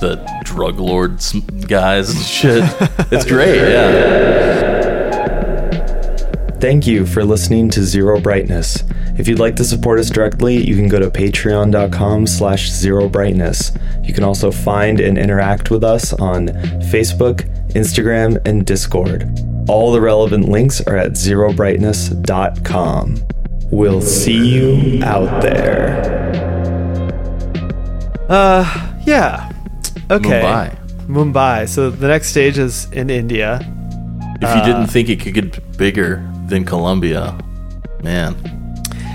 the drug lord guys and shit. It's great. Yeah. Thank you for listening to Zero Brightness. If you'd like to support us directly, you can go to patreon.com/zerobrightness. You can also find and interact with us on Facebook, Instagram, and Discord. All the relevant links are at zerobrightness.com. We'll see you out there. Yeah. Okay. Mumbai. So the next stage is in India. If you didn't think it could get bigger than Colombia, man.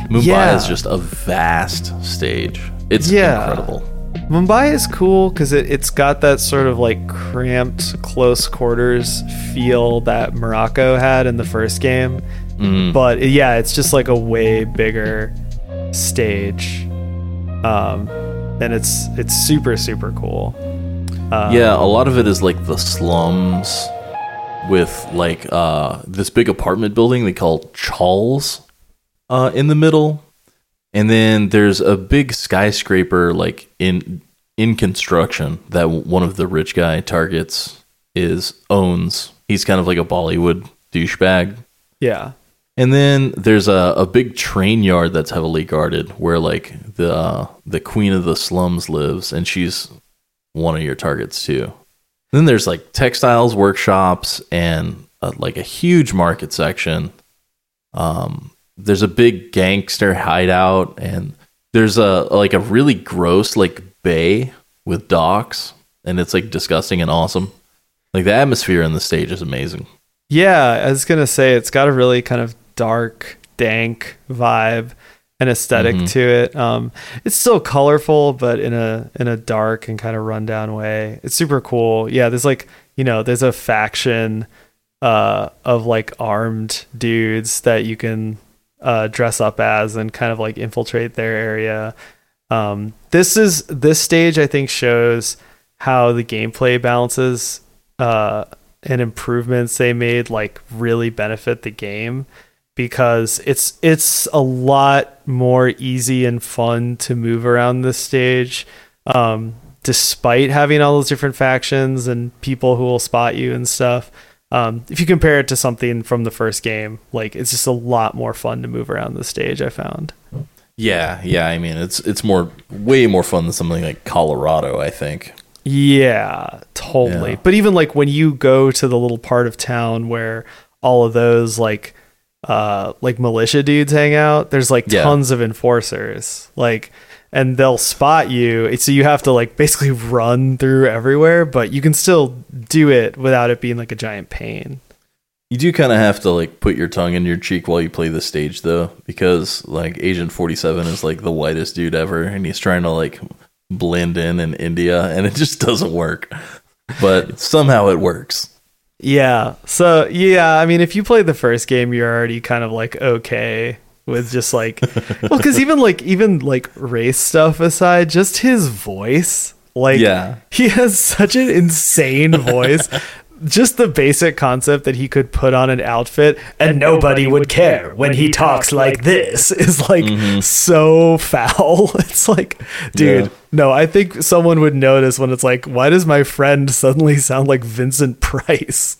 Mumbai is just a vast stage. It's incredible. Mumbai is cool because it's got that sort of like cramped, close quarters feel that Morocco had in the first game. Mm. But yeah, it's just like a way bigger stage. And it's super, super cool. Yeah, a lot of it is like the slums with like this big apartment building they call chawls in the middle. And then there's a big skyscraper like in construction that one of the rich guy targets owns. He's kind of like a Bollywood douchebag. Yeah. And then there's a big train yard that's heavily guarded where like the queen of the slums lives, and she's one of your targets too. Then there's like textiles workshops and like a huge market section. There's a big gangster hideout, and there's a really gross like bay with docks, and it's like disgusting and awesome. Like the atmosphere in the stage is amazing. Yeah, I was going to say it's got a really kind of dark, dank vibe and aesthetic to it. It's still colorful, but in a dark and kind of rundown way. It's super cool. Yeah, there's like, you know, there's a faction of like armed dudes that you can dress up as and kind of like infiltrate their area. This stage, I think, shows how the gameplay balances and improvements they made like really benefit the game, because it's a lot more easy and fun to move around this stage, despite having all those different factions and people who will spot you and stuff. If you compare it to something from the first game, like it's just a lot more fun to move around the stage, I found. Yeah. I mean, it's way more fun than something like Colorado, I think. Yeah, totally. Yeah. But even like when you go to the little part of town where all of those like militia dudes hang out, there's like tons of enforcers, like, and they'll spot you. So you have to like basically run through everywhere, but you can still do it without it being like a giant pain. You do kind of have to like put your tongue in your cheek while you play the stage though, because like Agent 47 is like the whitest dude ever, and he's trying to like blend in India, and it just doesn't work, but somehow it works. I mean, if you played the first game, you're already kind of like okay with just like well, because even like race stuff aside, just his voice, like he has such an insane voice. Just the basic concept that he could put on an outfit and nobody would care when he talks like this is like so foul. It's like, dude, no, I think someone would notice when it's like, why does my friend suddenly sound like Vincent Price?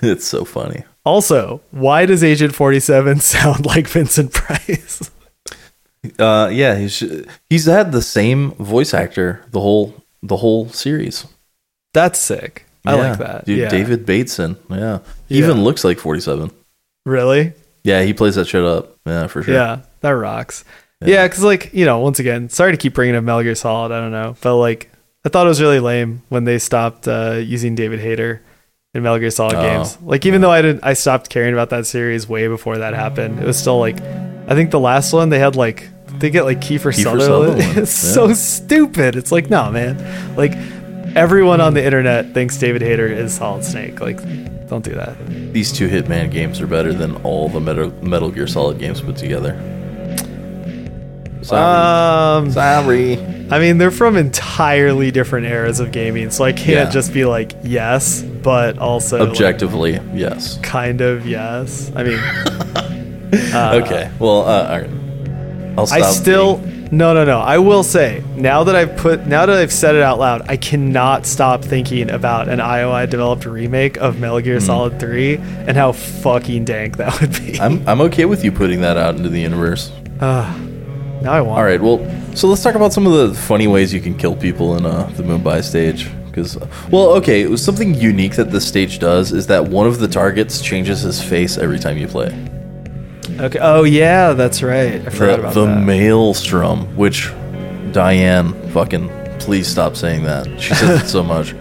It's so funny. Also, why does Agent 47 sound like Vincent Price? He's had the same voice actor the whole series. That's sick. I like that. Dude, yeah. David Bateson. Yeah. He even looks like 47. Really? Yeah, he plays that shit up. Yeah, for sure. Yeah, that rocks. Yeah, because like, you know, once again, sorry to keep bringing up Metal Gear Solid, I don't know, but like, I thought it was really lame when they stopped using David Hayter in Metal Gear Solid games. Like, even though I stopped caring about that series way before that happened, it was still like, I think the last one they had like, they get like Kiefer Sutherland. It's so stupid. It's like, no, man. Like, everyone on the internet thinks David Hayter is Solid Snake. Like, don't do that. These two Hitman games are better than all the Metal Gear Solid games put together. Sorry. I mean, they're from entirely different eras of gaming, so I can't just be like, yes, but also... Objectively, like, yes. Kind of, yes. I mean... okay, well, all right. I'll stop. I still... No. I will say, now that I've said it out loud, I cannot stop thinking about an IOI developed remake of Metal Gear Solid 3 and how fucking dank that would be. I'm okay with you putting that out into the universe. Now I want. All right, well, so let's talk about some of the funny ways you can kill people in the Mumbai stage. Because, well, okay, it was something unique that this stage does is that one of the targets changes his face every time you play. Okay. Oh, yeah, that's right. I forgot about that. The Maelstrom, which Diane, fucking, please stop saying that. She says it so much.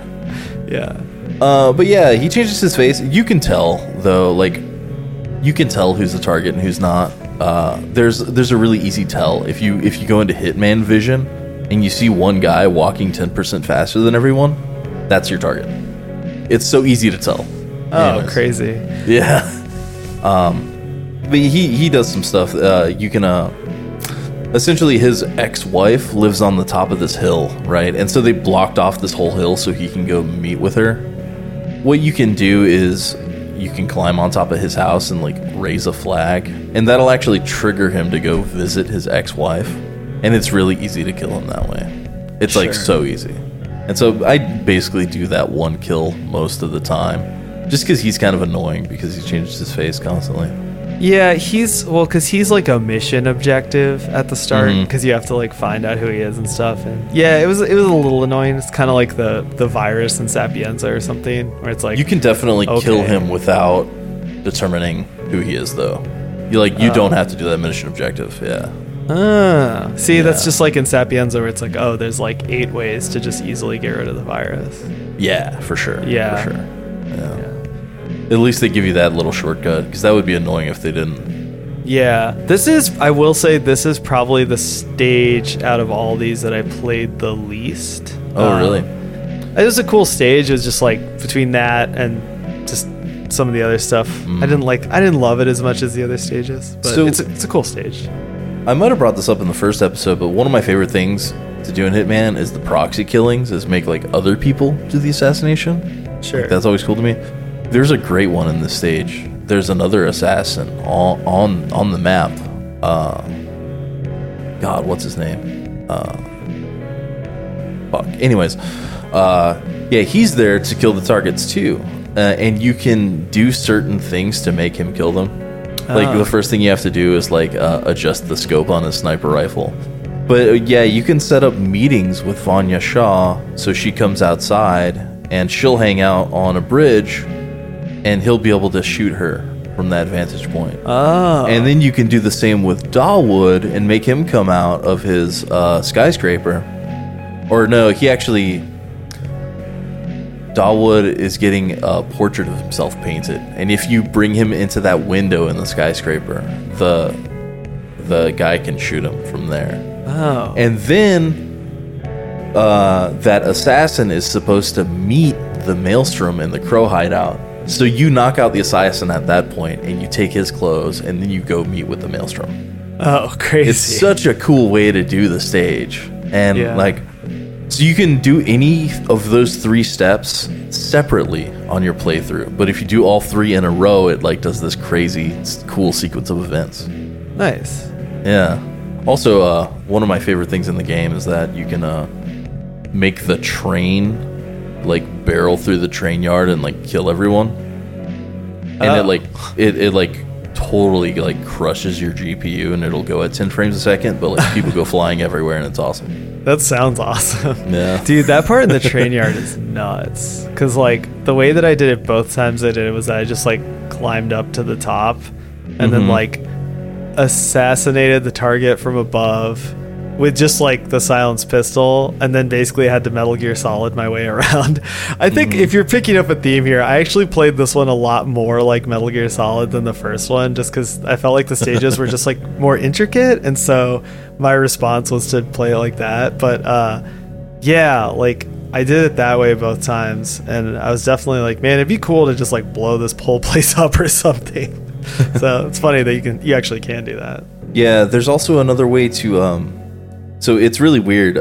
Yeah. But yeah, he changes his face. You can tell, though, like, you can tell who's the target and who's not. There's a really easy tell. If you go into Hitman vision and you see one guy walking 10% faster than everyone, that's your target. It's so easy to tell. Oh, crazy. Yeah. But he does some stuff. You can essentially his ex-wife lives on the top of this hill, right? And so they blocked off this whole hill so he can go meet with her. What you can do is you can climb on top of his house and like raise a flag, and that'll actually trigger him to go visit his ex-wife. And it's really easy to kill him that way. It's like so easy. And so I basically do that one kill most of the time, just because he's kind of annoying because he changes his face constantly. Yeah, he's like a mission objective at the start because you have to like find out who he is and stuff. And yeah, it was a little annoying. It's kind of like the virus in Sapienza or something where it's like you can definitely kill him without determining who he is, though. You don't have to do that mission objective. Yeah. See, that's just like in Sapienza where it's like, oh, there's like 8 ways to just easily get rid of the virus. Yeah, for sure. Yeah, for sure. Yeah. At least they give you that little shortcut, because that would be annoying if they didn't. Yeah. I will say this is probably the stage out of all these that I played the least. Oh, really? It was a cool stage. It was just like between that and just some of the other stuff. I didn't love it as much as the other stages, but so, it's a cool stage. I might have brought this up in the first episode, but one of my favorite things to do in Hitman is the proxy killings, is make like other people do the assassination. Sure. Like, that's always cool to me. There's a great one in this stage. There's another assassin on the map. God, what's his name? Fuck. Anyways, yeah, he's there to kill the targets too, and you can do certain things to make him kill them. Like the first thing you have to do is like adjust the scope on his sniper rifle. But yeah, you can set up meetings with Vanya Shaw, so she comes outside and she'll hang out on a bridge. And he'll be able to shoot her from that vantage point. Oh. And then you can do the same with Dawood and make him come out of his skyscraper. Or no, he actually... Dawood is getting a portrait of himself painted. And if you bring him into that window in the skyscraper, the guy can shoot him from there. Oh. And then that assassin is supposed to meet the Maelstrom in the Crow hideout. So you knock out the assassin at that point, and you take his clothes, and then you go meet with the Maelstrom. Oh, crazy. It's such a cool way to do the stage. And, so you can do any of those 3 steps separately on your playthrough. But if you do all 3 in a row, it, like, does this crazy, cool sequence of events. Nice. Yeah. Also, one of my favorite things in the game is that you can make the train... like barrel through the train yard and like kill everyone, and it totally like crushes your GPU and it'll go at 10 frames a second, but like people go flying everywhere and it's awesome. That sounds awesome. Yeah, dude, that part in the train yard is nuts because like the way that I did it both times I did it was that I just like climbed up to the top and then like assassinated the target from above with just like the silenced pistol, and then basically had to Metal Gear Solid my way around. I think if you're picking up a theme here, I actually played this one a lot more like Metal Gear Solid than the first one, just because I felt like the stages were just like more intricate, and so my response was to play it like that. But yeah, like I did it that way both times, and I was definitely like, man, it'd be cool to just like blow this whole place up or something. So it's funny that you actually can do that. Yeah, there's also another way to... so it's really weird.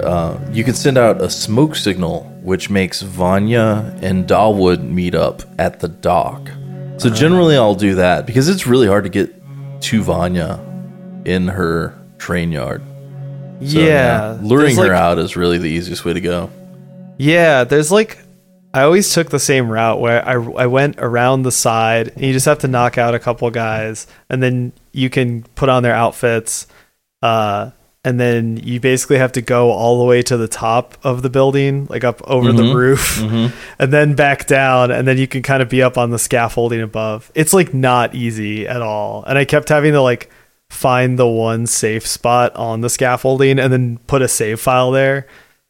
You can send out a smoke signal, which makes Vanya and Dawood meet up at the dock. So generally I'll do that, because it's really hard to get to Vanya in her train yard. So, yeah. Luring her out is really the easiest way to go. Yeah, there's like... I always took the same route where I went around the side, and you just have to knock out a couple guys, and then you can put on their outfits, and then you basically have to go all the way to the top of the building, like up over the roof, and then back down, and then you can kind of be up on the scaffolding above. It's like not easy at all, and I kept having to like find the one safe spot on the scaffolding and then put a save file there,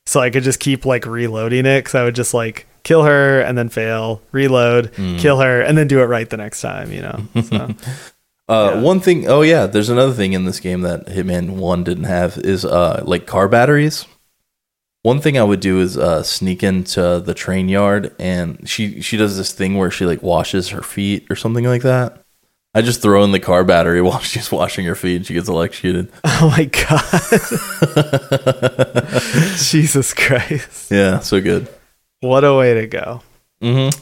so I could just keep like reloading it, because I would just like kill her and then fail, reload, kill her, and then do it right the next time, you know? So. One thing, there's another thing in this game that Hitman 1 didn't have is like car batteries. One thing I would do is sneak into the train yard, and she does this thing where she like washes her feet or something like that. I just throw in the car battery while she's washing her feet and she gets electrocuted. Oh my God. Jesus Christ. Yeah, so good. What a way to go. I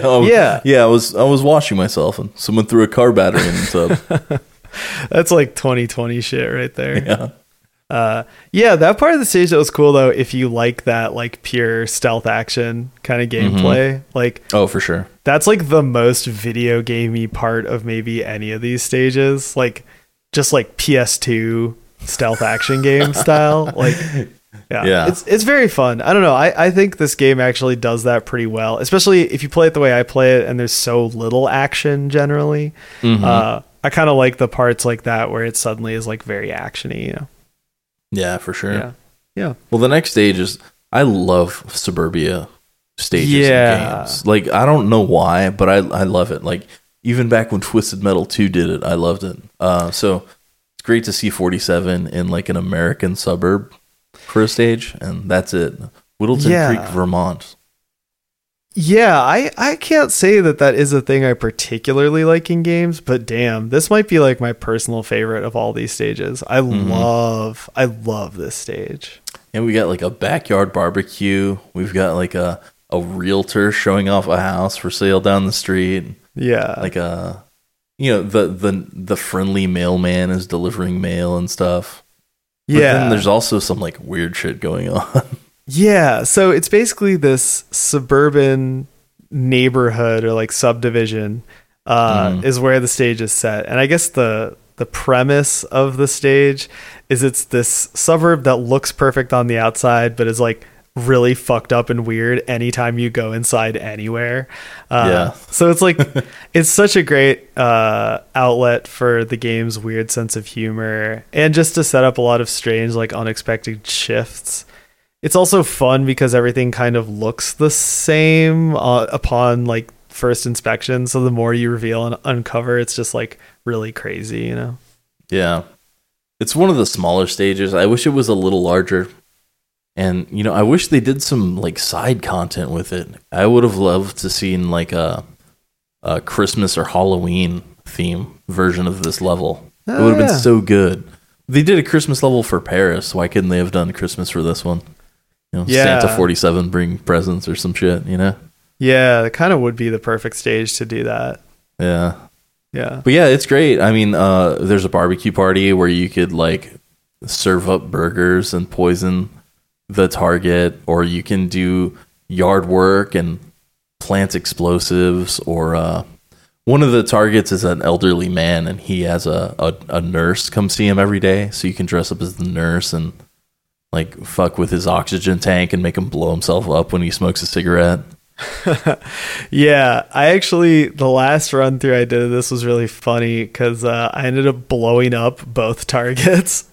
was washing myself and someone threw a car battery in the tub. That's like 2020 shit right there. That part of the stage that was cool though, if you like that like pure stealth action kind of gameplay, like for sure that's like the most video gamey part of maybe any of these stages, like just like PS2 stealth action game style, like it's very fun. I don't know. I think this game actually does that pretty well, especially if you play it the way I play it, and there's so little action generally. I kind of like the parts like that where it suddenly is like very actiony. You know? Yeah, for sure. Yeah. Well, the next stage is I love suburbia stages in games. Like I don't know why, but I love it. Like even back when Twisted Metal 2 did it, I loved it. So it's great to see 47 in like an American suburb. First stage, and that's it. Whittleton Creek, Vermont. Yeah, I can't say that is a thing I particularly like in games, but damn, this might be like my personal favorite of all these stages. I love this stage. And we got like a backyard barbecue. We've got like a realtor showing off a house for sale down the street. Yeah. Like the friendly mailman is delivering mail and stuff. But then there's also some like weird shit going on. Yeah. So it's basically this suburban neighborhood or like subdivision is where the stage is set. And I guess the premise of the stage is it's this suburb that looks perfect on the outside, but is like really fucked up and weird anytime you go inside anywhere. So it's like it's such a great outlet for the game's weird sense of humor, and just to set up a lot of strange like unexpected shifts. It's also fun because everything kind of looks the same upon like first inspection, so the more you reveal and uncover, it's just like really crazy, you know? Yeah, it's one of the smaller stages. I wish it was a little larger. And, you know, I wish they did some, like, side content with it. I would have loved to seen, like, a Christmas or Halloween theme version of this level. It would have been so good. They did a Christmas level for Paris. Why couldn't they have done Christmas for this one? You know, Santa 47 bring presents or some shit, you know? Yeah, it kind of would be the perfect stage to do that. Yeah. But, yeah, it's great. I mean, there's a barbecue party where you could, like, serve up burgers and poison the target, or you can do yard work and plant explosives, or one of the targets is an elderly man, and he has a nurse come see him every day, so you can dress up as the nurse and like fuck with his oxygen tank and make him blow himself up when he smokes a cigarette. I actually, the last run through I did of this was really funny, because I ended up blowing up both targets.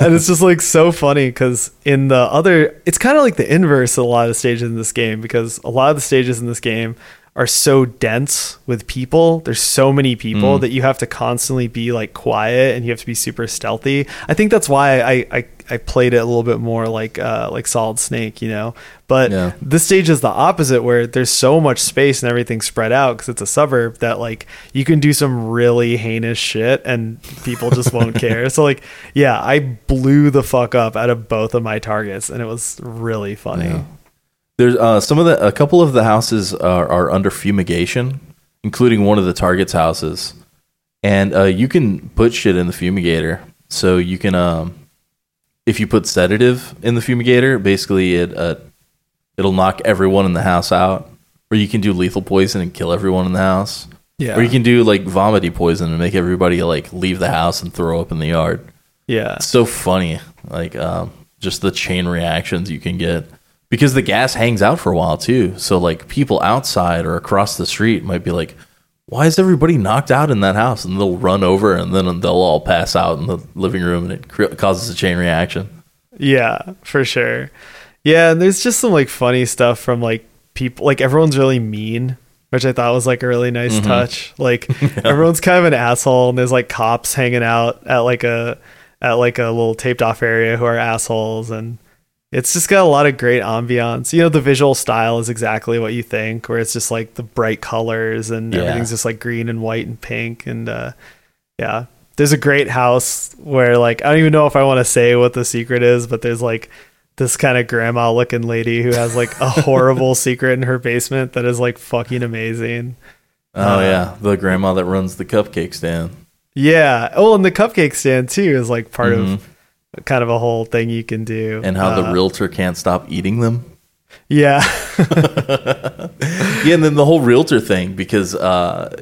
And it's just like so funny, because in the other, it's kind of like the inverse of a lot of stages in this game, because a lot of the stages in this game are so dense with people. There's so many people that you have to constantly be like quiet, and you have to be super stealthy. I think that's why I played it a little bit more like Solid Snake, you know, but this stage is the opposite, where there's so much space and everything's spread out because it's a suburb, that like you can do some really heinous shit and people just won't care. So like, yeah, I blew the fuck up out of both of my targets, and it was really funny. Yeah. There's a couple of the houses are under fumigation, including one of the target's houses, and you can put shit in the fumigator. So you can, if you put sedative in the fumigator, basically it'll knock everyone in the house out. Or you can do lethal poison and kill everyone in the house. Yeah. Or you can do like vomity poison and make everybody like leave the house and throw up in the yard. Yeah, it's so funny. Like just the chain reactions you can get. Because the gas hangs out for a while, too. So, like, people outside or across the street might be like, why is everybody knocked out in that house? And they'll run over, and then they'll all pass out in the living room, and it causes a chain reaction. Yeah, for sure. Yeah, and there's just some, like, funny stuff from, like, people. Like, everyone's really mean, which I thought was, like, a really nice touch. Like, everyone's kind of an asshole, and there's, like, cops hanging out at, like, a little taped-off area who are assholes, and... It's just got a lot of great ambiance. You know, the visual style is exactly what you think, where it's just like the bright colors and everything's just like green and white and pink. And there's a great house where like, I don't even know if I want to say what the secret is, but there's like this kind of grandma looking lady who has like a horrible secret in her basement that is like fucking amazing. Oh yeah. The grandma that runs the cupcake stand. Yeah. Oh, and the cupcake stand too is like part of kind of a whole thing you can do, and how the realtor can't stop eating them. Yeah. Yeah. And then the whole realtor thing, because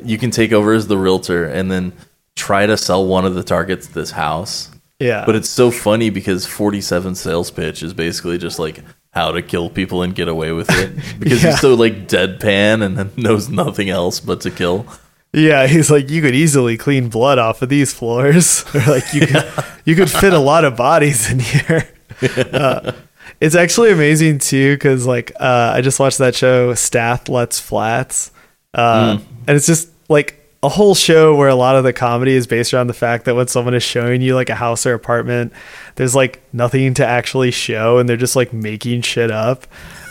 you can take over as the realtor and then try to sell one of the targets this house. Yeah. But it's so funny because 47 sales pitch is basically just like how to kill people and get away with it, because he's so like deadpan and knows nothing else but to kill. Yeah, he's like, you could easily clean blood off of these floors. Or like you could fit a lot of bodies in here. It's actually amazing too, because like I just watched that show Staff Let's Flats, and it's just like a whole show where a lot of the comedy is based around the fact that when someone is showing you like a house or apartment, there's like nothing to actually show, and they're just like making shit up.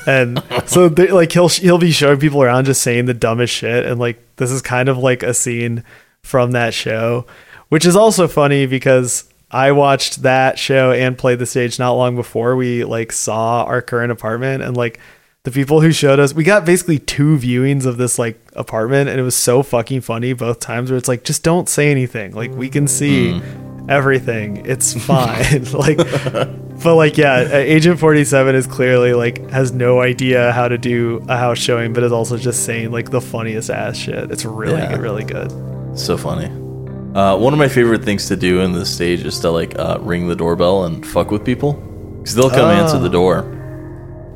And so like he'll be showing people around just saying the dumbest shit, and like this is kind of like a scene from that show, which is also funny because I watched that show and played the stage not long before we like saw our current apartment, and like the people who showed us, we got basically two viewings of this like apartment, and it was so fucking funny both times, where it's like, just don't say anything, like we can see everything, it's fine. Like, but like, yeah, Agent 47 is clearly like has no idea how to do a house showing, but is also just saying like the funniest ass shit. It's really really good. So funny. One of my favorite things to do in this stage is to like ring the doorbell and fuck with people, because they'll come answer the door.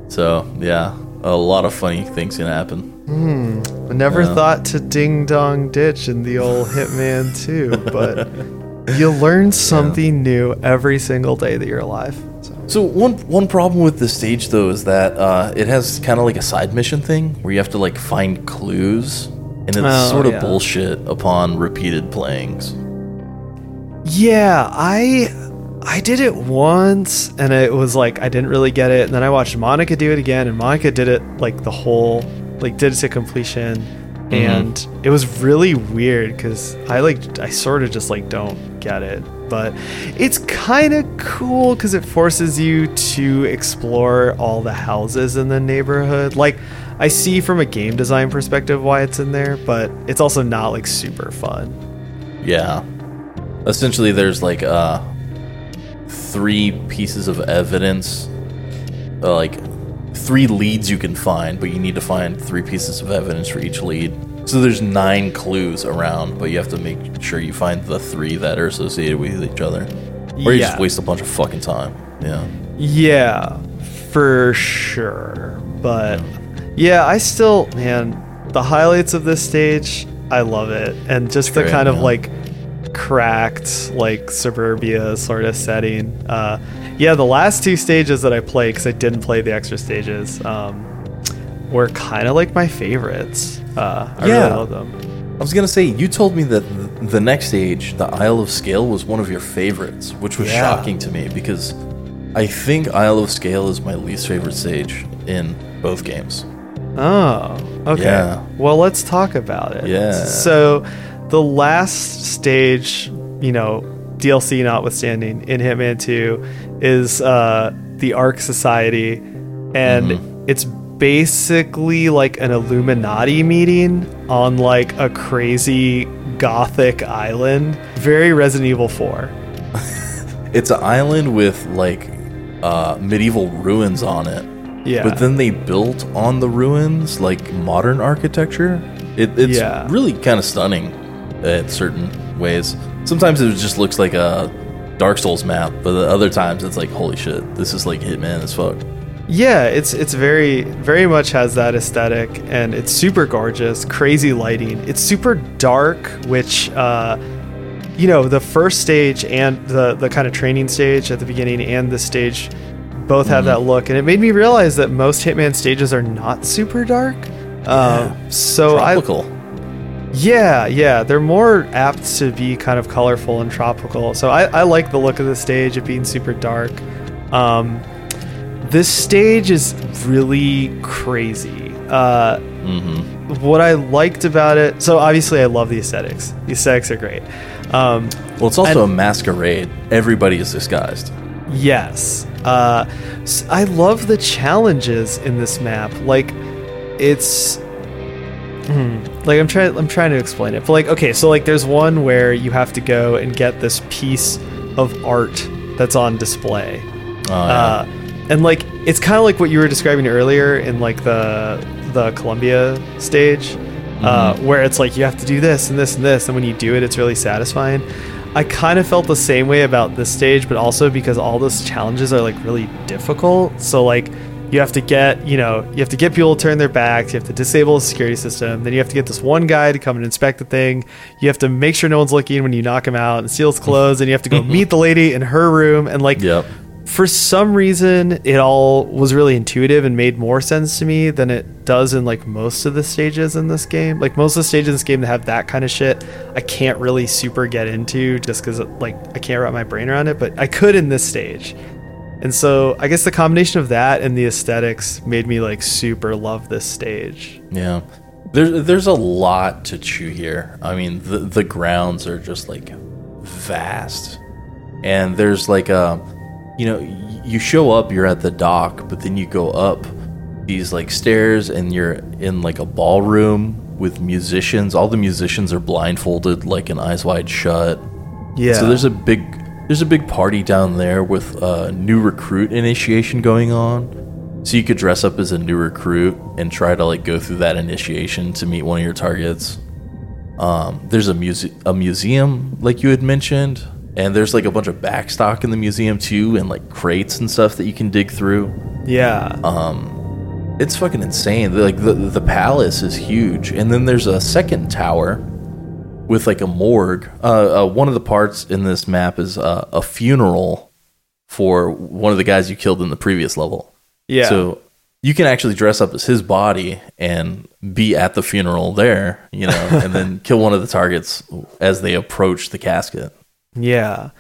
So yeah, a lot of funny things can happen. I never thought to ding dong ditch in the old Hitman 2, but you learn something new every single day that you're alive. So one problem with this stage, though, is that it has kind of like a side mission thing where you have to like find clues, and it's sort of bullshit upon repeated playings. Yeah, I did it once, and it was like I didn't really get it, and then I watched Monica do it again, and Monica did it like the whole, like did it to completion, and it was really weird because I sort of just like don't get it, but it's kind of cool because it forces you to explore all the houses in the neighborhood. Like, I see from a game design perspective why it's in there, but it's also not like super fun. Yeah, essentially there's like 3 pieces of evidence, like 3 leads you can find, but you need to find 3 pieces of evidence for each lead. So there's 9 clues around, but you have to make sure you find the 3 that are associated with each other, or you just waste a bunch of fucking time. Yeah, for sure. But yeah, I still, man, the highlights of this stage, I love it, and just the kind of like cracked like suburbia sort of setting. The last 2 stages that I played, because I didn't play the extra stages, were kind of like my favorites. I really love them. I was going to say, you told me that the next stage, the Isle of Scale, was one of your favorites, which was shocking to me because I think Isle of Scale is my least favorite stage in both games. Oh, okay. Yeah. Well, let's talk about it. Yeah. So the last stage, you know, DLC notwithstanding, in Hitman 2 is the Ark Society, and it's basically like an Illuminati meeting on like a crazy gothic island. Very Resident Evil 4. It's an island with like medieval ruins on it. Yeah. But then they built on the ruins like modern architecture. It's really kind of stunning in certain ways. Sometimes it just looks like a Dark Souls map, but the other times it's like, holy shit, this is like Hitman as fuck. Yeah, it's very, very much has that aesthetic, and it's super gorgeous, crazy lighting. It's super dark, which, you know, the first stage and the kind of training stage at the beginning and this stage both have that look, and it made me realize that most Hitman stages are not super dark. So tropical. Yeah, they're more apt to be kind of colorful and tropical. So I like the look of the stage, it being super dark. This stage is really crazy. What I liked about it... So, obviously, I love the aesthetics. The aesthetics are great. Well, it's also a masquerade. Everybody is disguised. Yes. I love the challenges in this map. Like, it's... I'm trying to explain it. But, like, okay, so, like, there's one where you have to go and get this piece of art that's on display. Oh, yeah. And like it's kind of like what you were describing earlier in like the Columbia stage, where it's like you have to do this and this and this, and when you do it, it's really satisfying. I kind of felt the same way about this stage, but also because all those challenges are like really difficult. So like you have to get people to turn their backs, you have to disable the security system, then you have to get this one guy to come and inspect the thing, you have to make sure no one's looking when you knock him out and steal his clothes, and you have to go meet the lady in her room, and like. Yep. For some reason, it all was really intuitive and made more sense to me than it does in like most of the stages in this game. Like most of the stages in this game that have that kind of shit, I can't really super get into just because like I can't wrap my brain around it, but I could in this stage. And so I guess the combination of that and the aesthetics made me like super love this stage. Yeah. There's a lot to chew here. I mean, the grounds are just like vast. And there's like a... You know, you show up, you're at the dock, but then you go up these like stairs and you're in like a ballroom with musicians. All the musicians are blindfolded like an Eyes Wide Shut. Yeah. So there's a big party down there with a new recruit initiation going on. So you could dress up as a new recruit and try to like go through that initiation to meet one of your targets. There's a museum like you had mentioned. And there's like a bunch of backstock in the museum too, and like crates and stuff that you can dig through. Yeah. It's fucking insane. Like the palace is huge, and then there's a second tower with like a morgue. One of the parts in this map is a funeral for one of the guys you killed in the previous level. Yeah. So you can actually dress up as his body and be at the funeral there, you know, and then kill one of the targets as they approach the casket. Yeah,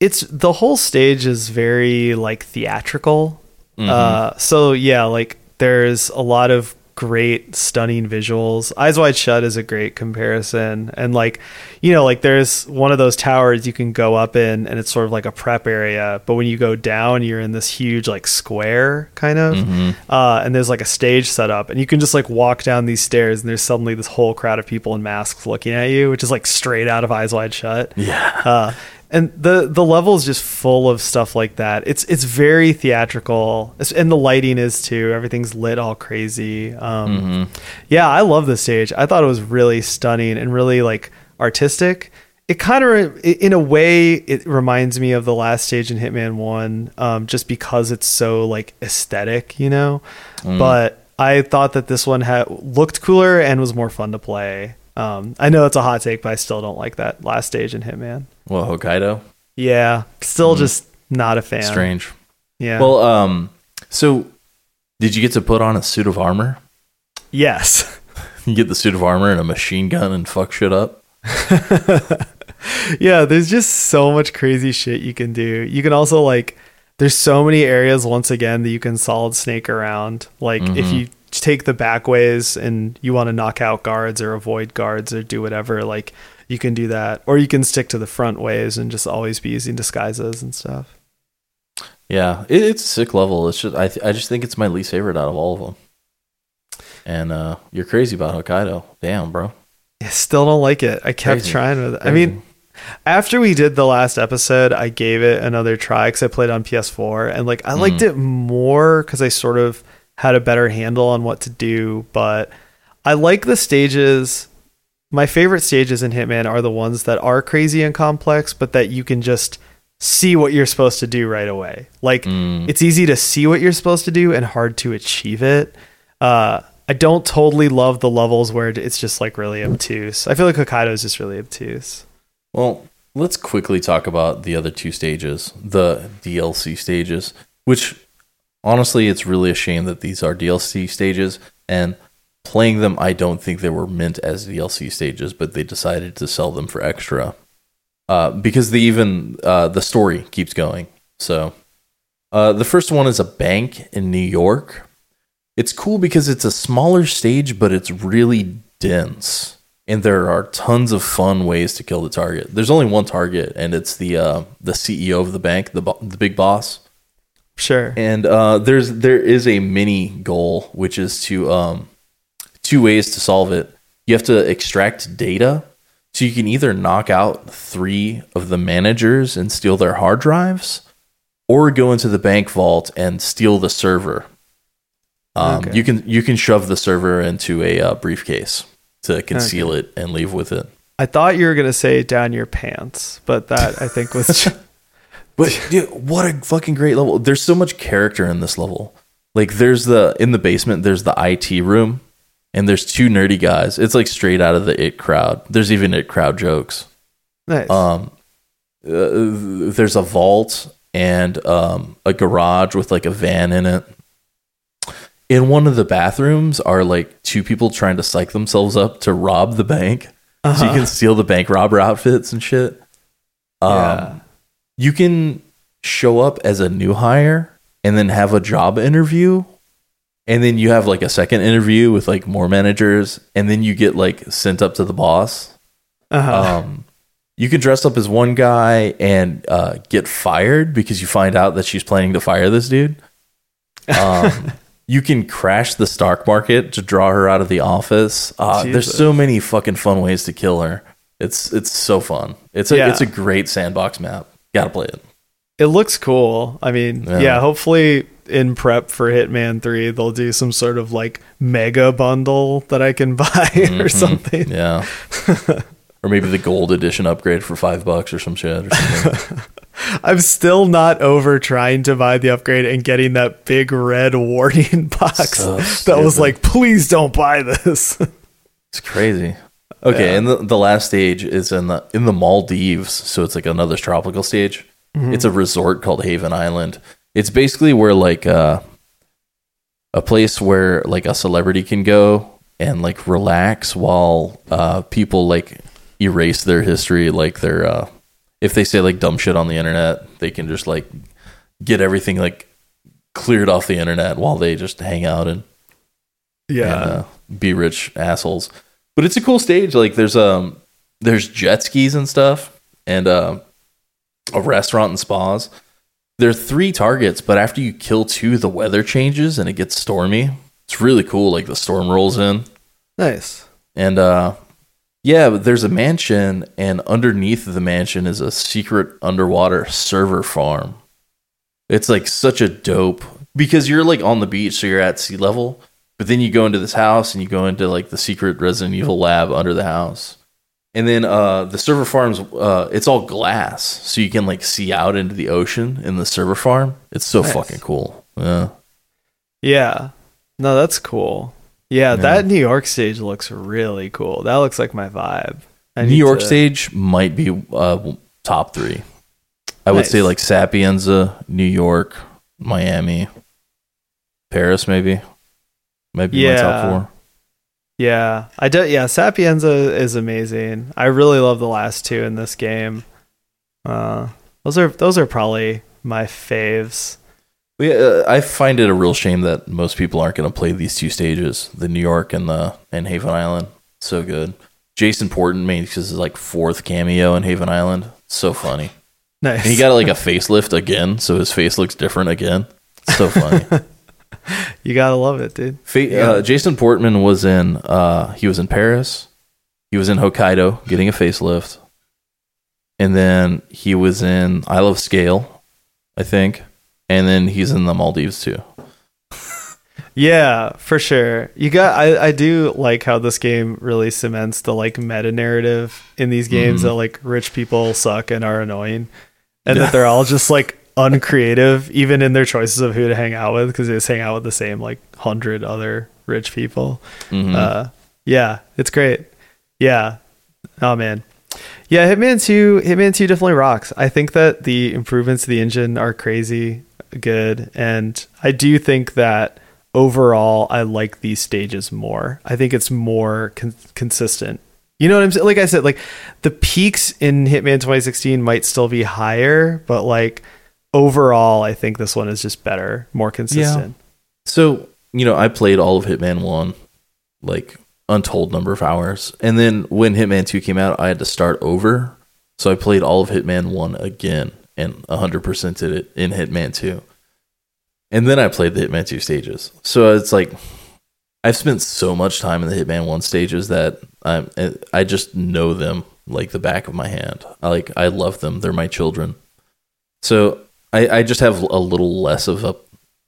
it's the whole stage is very like theatrical. So yeah, like there's a lot of great stunning visuals. Eyes Wide Shut is a great comparison, and like, you know, like there's one of those towers you can go up in and it's sort of like a prep area, but when you go down you're in this huge like square kind of and there's like a stage set up and you can just like walk down these stairs and there's suddenly this whole crowd of people in masks looking at you, which is like straight out of Eyes Wide Shut. And the level is just full of stuff like that. It's very theatrical, and the lighting is too. Everything's lit all crazy. Yeah, I love this stage. I thought it was really stunning and really like artistic. It kind of, in a way, it reminds me of the last stage in Hitman 1, just because it's so like aesthetic, you know. But I thought that this one looked cooler and was more fun to play. I know it's a hot take, but I still don't like that last stage in Hitman. Well, Hokkaido? Yeah. Still just not a fan. Strange. Yeah. Well, so did you get to put on a suit of armor? Yes. You get the suit of armor and a machine gun and fuck shit up. Yeah, there's just so much crazy shit you can do. You can also, like, there's so many areas, once again, that you can solid snake around. Like, if you take the back ways and you want to knock out guards or avoid guards or do whatever, like, you can do that. Or you can stick to the front ways and just always be using disguises and stuff. Yeah, it's a sick level. It's just I just think it's my least favorite out of all of them. And you're crazy about Hokkaido. Damn, bro. I still don't like it. I kept trying with it. I mean, after we did the last episode, I gave it another try because I played on PS4, and like I liked it more because I sort of had a better handle on what to do. But I like the stages. My favorite stages in Hitman are the ones that are crazy and complex, but that you can just see what you're supposed to do right away. Like it's easy to see what you're supposed to do and hard to achieve it. I don't totally love the levels where it's just like really obtuse. I feel like Hokkaido is just really obtuse. Well, let's quickly talk about the other two stages, the DLC stages, which honestly, it's really a shame that these are DLC stages, and playing them, I don't think they were meant as DLC stages, but they decided to sell them for extra because they even the story keeps going. So the first one is a bank in New York. It's cool because it's a smaller stage, but it's really dense. And there are tons of fun ways to kill the target. There's only one target, and it's the CEO of the bank, the big boss. Sure. And there is a mini goal, which is to two ways to solve it. You have to extract data, so you can either knock out 3 of the managers and steal their hard drives, or go into the bank vault and steal the server. Okay. You can shove the server into a briefcase to conceal it and leave with it. I thought you were gonna say down your pants, but that I think was. But dude, what a fucking great level! There's so much character in this level. Like there's in the basement. There's the IT room, and there's 2 nerdy guys. It's like straight out of the IT Crowd. There's even IT Crowd jokes. Nice. There's a vault and a garage with like a van in it. In one of the bathrooms are like 2 people trying to psych themselves up to rob the bank. So you can steal the bank robber outfits and shit. You can show up as a new hire and then have a job interview. And then you have like a second interview with like more managers. And then you get like sent up to the boss. You can dress up as one guy and get fired because you find out that she's planning to fire this dude. You can crash the stock market to draw her out of the office. There's so many fucking fun ways to kill her. It's so fun. It's a great sandbox map. Gotta play it. It looks cool. I mean, yeah, hopefully in prep for Hitman 3, they'll do some sort of like mega bundle that I can buy or something. Yeah. Or maybe the gold edition upgrade for $5 or some shit or something. I'm still not over trying to buy the upgrade and getting that big red warning box that was like, please don't buy this. It's crazy. Okay, and the last stage is in the Maldives, so it's like another tropical stage. It's a resort called Haven Island. It's basically where like a place where like a celebrity can go and like relax while people like erase their history, like their if they say like dumb shit on the internet, they can just like get everything like cleared off the internet while they just hang out and be rich assholes. But it's a cool stage. Like there's jet skis and stuff, and a restaurant and spas. There are 3 targets, but after you kill 2, the weather changes and it gets stormy. It's really cool. Like the storm rolls in. Nice. And but there's a mansion, and underneath the mansion is a secret underwater server farm. It's like such a dope, because you're like on the beach, so you're at sea level, but then you go into this house and you go into like the secret Resident Evil lab under the house. And then the server farm's it's all glass, so you can like see out into the ocean in the server farm. It's so fucking cool. Yeah. No, that's cool. Yeah, that New York stage looks really cool. That looks like my vibe. New York stage might be top 3. I would say like Sapienza, New York, Miami, Paris maybe. Might be my top 4. Yeah, I do. Yeah, Sapienza is amazing. I really love the last two in this game. Those are probably my faves. I find it a real shame that most people aren't going to play these two stages, the New York and Haven Island. So good. Jason Porton makes his like fourth cameo in Haven Island. So funny. Nice. And he got like a facelift again, so his face looks different again. So funny. You gotta love it, dude. Jason Portman was in. He was in Paris. He was in Hokkaido getting a facelift, and then he was in Isle of Scale, I think, and then he's in the Maldives too. Yeah, for sure. I do like how this game really cements the like meta narrative in these games that like rich people suck and are annoying, and that they're all just like uncreative, even in their choices of who to hang out with, because they just hang out with the same like 100 other rich people. Yeah, it's great. Yeah. Oh man. Yeah, Hitman 2 definitely rocks. I think that the improvements to the engine are crazy good, and I do think that overall I like these stages more. I think it's more consistent. You know what I'm saying? Like I said, like the peaks in Hitman 2016 might still be higher, but like overall I think this one is just better, more consistent. Yeah. So, you know, I played all of Hitman 1 like untold number of hours, and then when Hitman 2 came out I had to start over, so I played all of Hitman 1 again and 100%ed it in Hitman 2. And then I played the Hitman 2 stages. So it's like, I've spent so much time in the Hitman 1 stages that I just know them like the back of my hand. I love them. They're my children. So I just have a little less of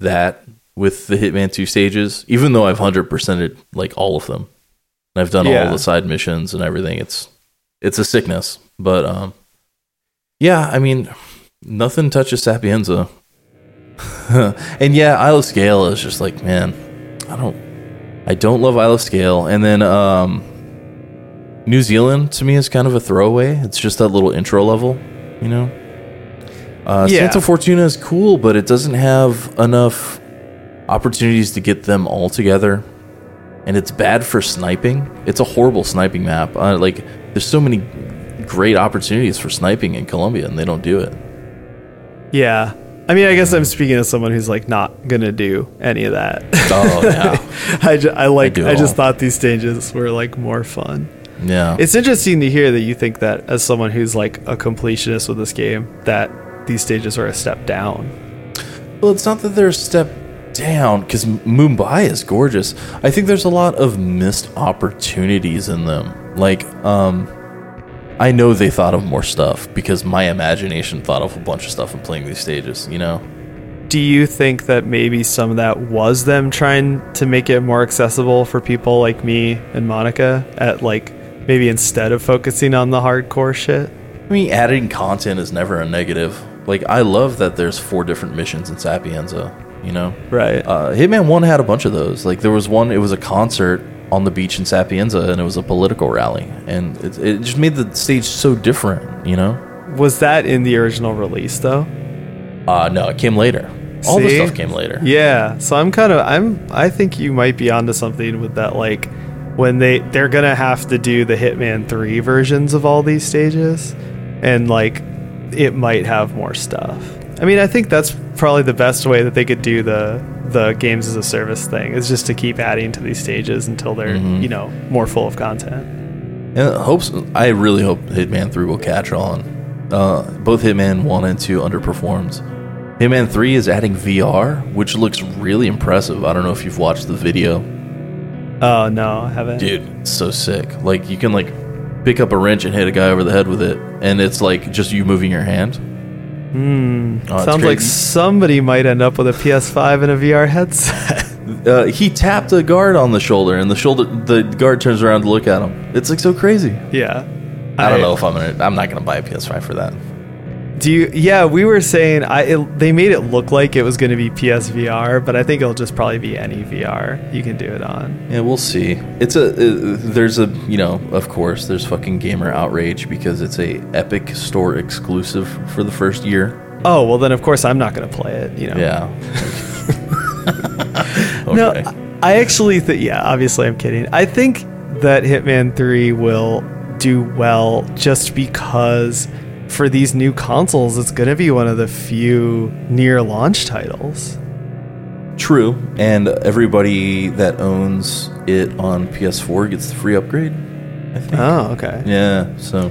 that with the Hitman 2 stages, even though I've 100%ed like all of them. And I've done all the side missions and everything. It's a sickness. But yeah, I mean, nothing touches Sapienza. And yeah, Isle of Scale is just like, man, I don't love Isle of Scale. And then New Zealand to me is kind of a throwaway. It's just that little intro level, you know. Santa Fortuna is cool, but it doesn't have enough opportunities to get them all together, and it's bad for sniping. It's a horrible sniping map. Like, there's so many great opportunities for sniping in Colombia, and they don't do it. Yeah. I mean, I guess I'm speaking as someone who's like not gonna do any of that. Oh yeah, I just thought these stages were like more fun. Yeah, it's interesting to hear that you think that as someone who's like a completionist with this game, that these stages are a step down. Well, it's not that they're a step down, because Mumbai is gorgeous. I think there's a lot of missed opportunities in them. Like, I know they thought of more stuff because my imagination thought of a bunch of stuff in playing these stages, you know? Do you think that maybe some of that was them trying to make it more accessible for people like me and Monica, at like maybe instead of focusing on the hardcore shit? I mean, adding content is never a negative. Like, I love that there's 4 different missions in Sapienza, you know? Right. Hitman 1 had a bunch of those. Like, there was one, it was a concert on the beach in Sapienza, and it was a political rally, and it just made the stage so different, you know? Was that in the original release though? No, it came later. All the stuff came later. Yeah, so I think you might be onto something with that, like when they're gonna have to do the Hitman 3 versions of all these stages, and like it might have more stuff. I mean, I think that's probably the best way that they could do the games as a service thing, is just to keep adding to these stages until they're, you know, more full of content. And I really hope Hitman 3 will catch on. Both Hitman 1 and 2 underperforms. Hitman 3 is adding VR, which looks really impressive. I don't know if you've watched the video. Oh, no, I haven't. Dude, it's so sick. Like, you can, like, pick up a wrench and hit a guy over the head with it, and it's, like, just you moving your hand. Sounds like somebody might end up with a PS5 and a VR headset. He tapped a guard on the shoulder, and the guard turns around to look at him. It's like so crazy. Yeah, I don't know if I'm not gonna buy a PS5 for that. Do you? Yeah, we were saying they made it look like it was gonna be PSVR, but I think it'll just probably be any VR you can do it on. Yeah, we'll see. It's of course there's fucking gamer outrage because it's a Epic Store exclusive for the first year. Oh well, then of course I'm not gonna play it. You know. Yeah. Okay. No, I actually think, yeah, obviously I'm kidding. I think that Hitman 3 will do well just because for these new consoles, it's going to be one of the few near launch titles. True. And everybody that owns it on PS4 gets the free upgrade, I think. Oh, okay. Yeah. So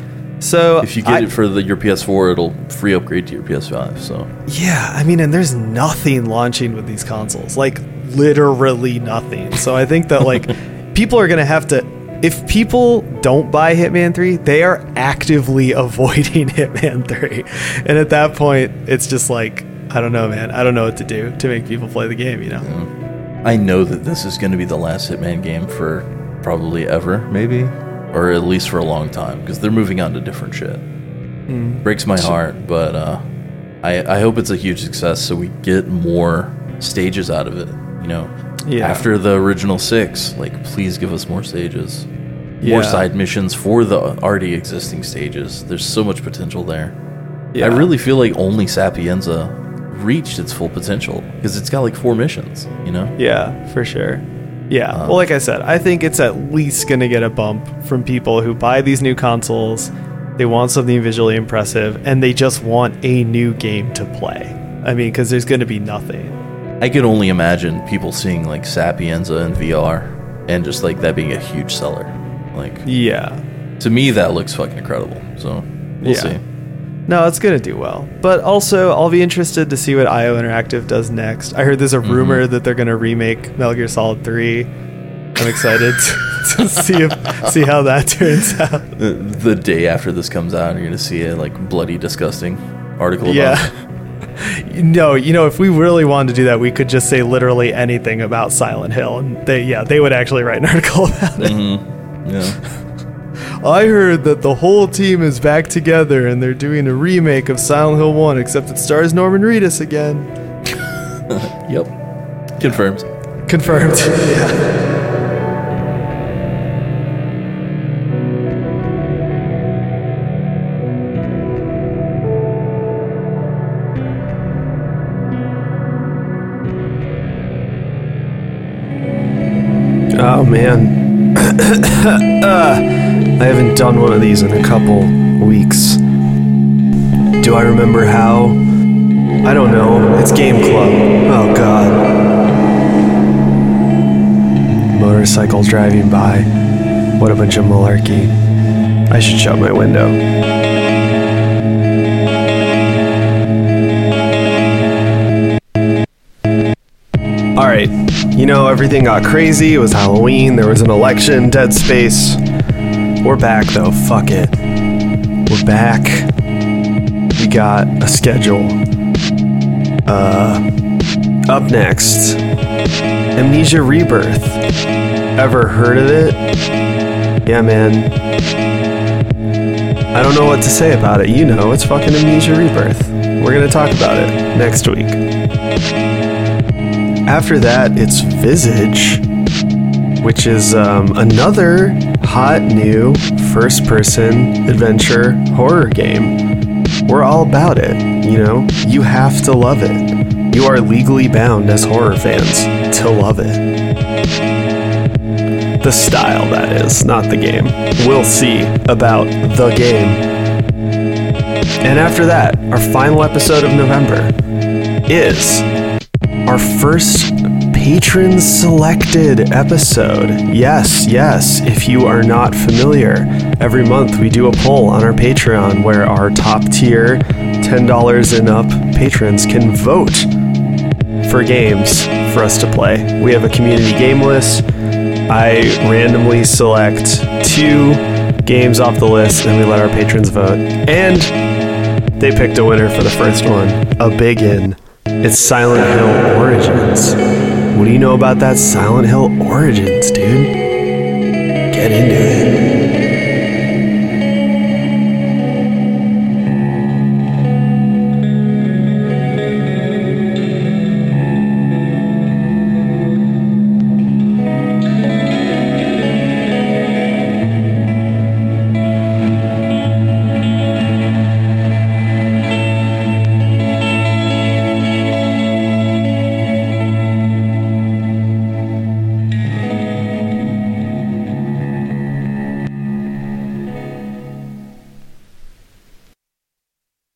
if you get it for your PS4, it'll free upgrade to your PS5. So yeah, I mean, and there's nothing launching with these consoles, like literally nothing. So I think that like people are going to have to, if people don't buy Hitman 3, they are actively avoiding Hitman 3. And at that point, it's just like, I don't know, man. I don't know what to do to make people play the game, you know? Yeah. I know that this is going to be the last Hitman game for probably ever, maybe. Or at least for a long time, because they're moving on to different shit. Breaks my heart, but I hope it's a huge success so we get more stages out of it, you know? Yeah. After the original 6, like, please give us more stages. Yeah. More side missions for the already existing stages. There's so much potential there. Yeah. I really feel like only Sapienza reached its full potential, because it's got, like, 4 missions, you know? Yeah, for sure. Yeah, well, like I said, I think it's at least going to get a bump from people who buy these new consoles, they want something visually impressive, and they just want a new game to play. I mean, because there's going to be nothing. I could only imagine people seeing, like, Sapienza in VR and just, like, that being a huge seller. Like, yeah. To me, that looks fucking incredible, so we'll see. No, it's going to do well. But also, I'll be interested to see what IO Interactive does next. I heard there's a rumor that they're going to remake Metal Gear Solid 3. I'm excited to see how that turns out. The day after this comes out, you're going to see a like bloody disgusting article about it. No, you know, if we really wanted to do that, we could just say literally anything about Silent Hill. And they would actually write an article about it. Mm-hmm. Yeah. I heard that the whole team is back together and they're doing a remake of Silent Hill 1, except it stars Norman Reedus again. Yep. Confirmed. Yeah. Oh, man. I haven't done one of these in a couple weeks. Do I remember how? I don't know. It's Game Club. Oh, God. Motorcycles driving by. What a bunch of malarkey. I should shut my window. Alright, you know, everything got crazy, it was Halloween, there was an election, Dead Space. We're back though, fuck it. We're back. We got a schedule. Up next, Amnesia Rebirth. Ever heard of it? Yeah, man. I don't know what to say about it, you know, it's fucking Amnesia Rebirth. We're gonna talk about it next week. After that, it's Visage, which is another hot new first-person adventure horror game. We're all about it, you know? You have to love it. You are legally bound as horror fans to love it. The style, that is, not the game. We'll see about the game. And after that, our final episode of November is our first patron selected episode. Yes, if you are not familiar, every month we do a poll on our Patreon where our top tier $10 and up patrons can vote for games for us to play. We have a community game list. I randomly select 2 games off the list and we let our patrons vote. And they picked a winner for the first one, a big in. It's Silent Hill Origins. What do you know about that Silent Hill Origins, dude? Get into it.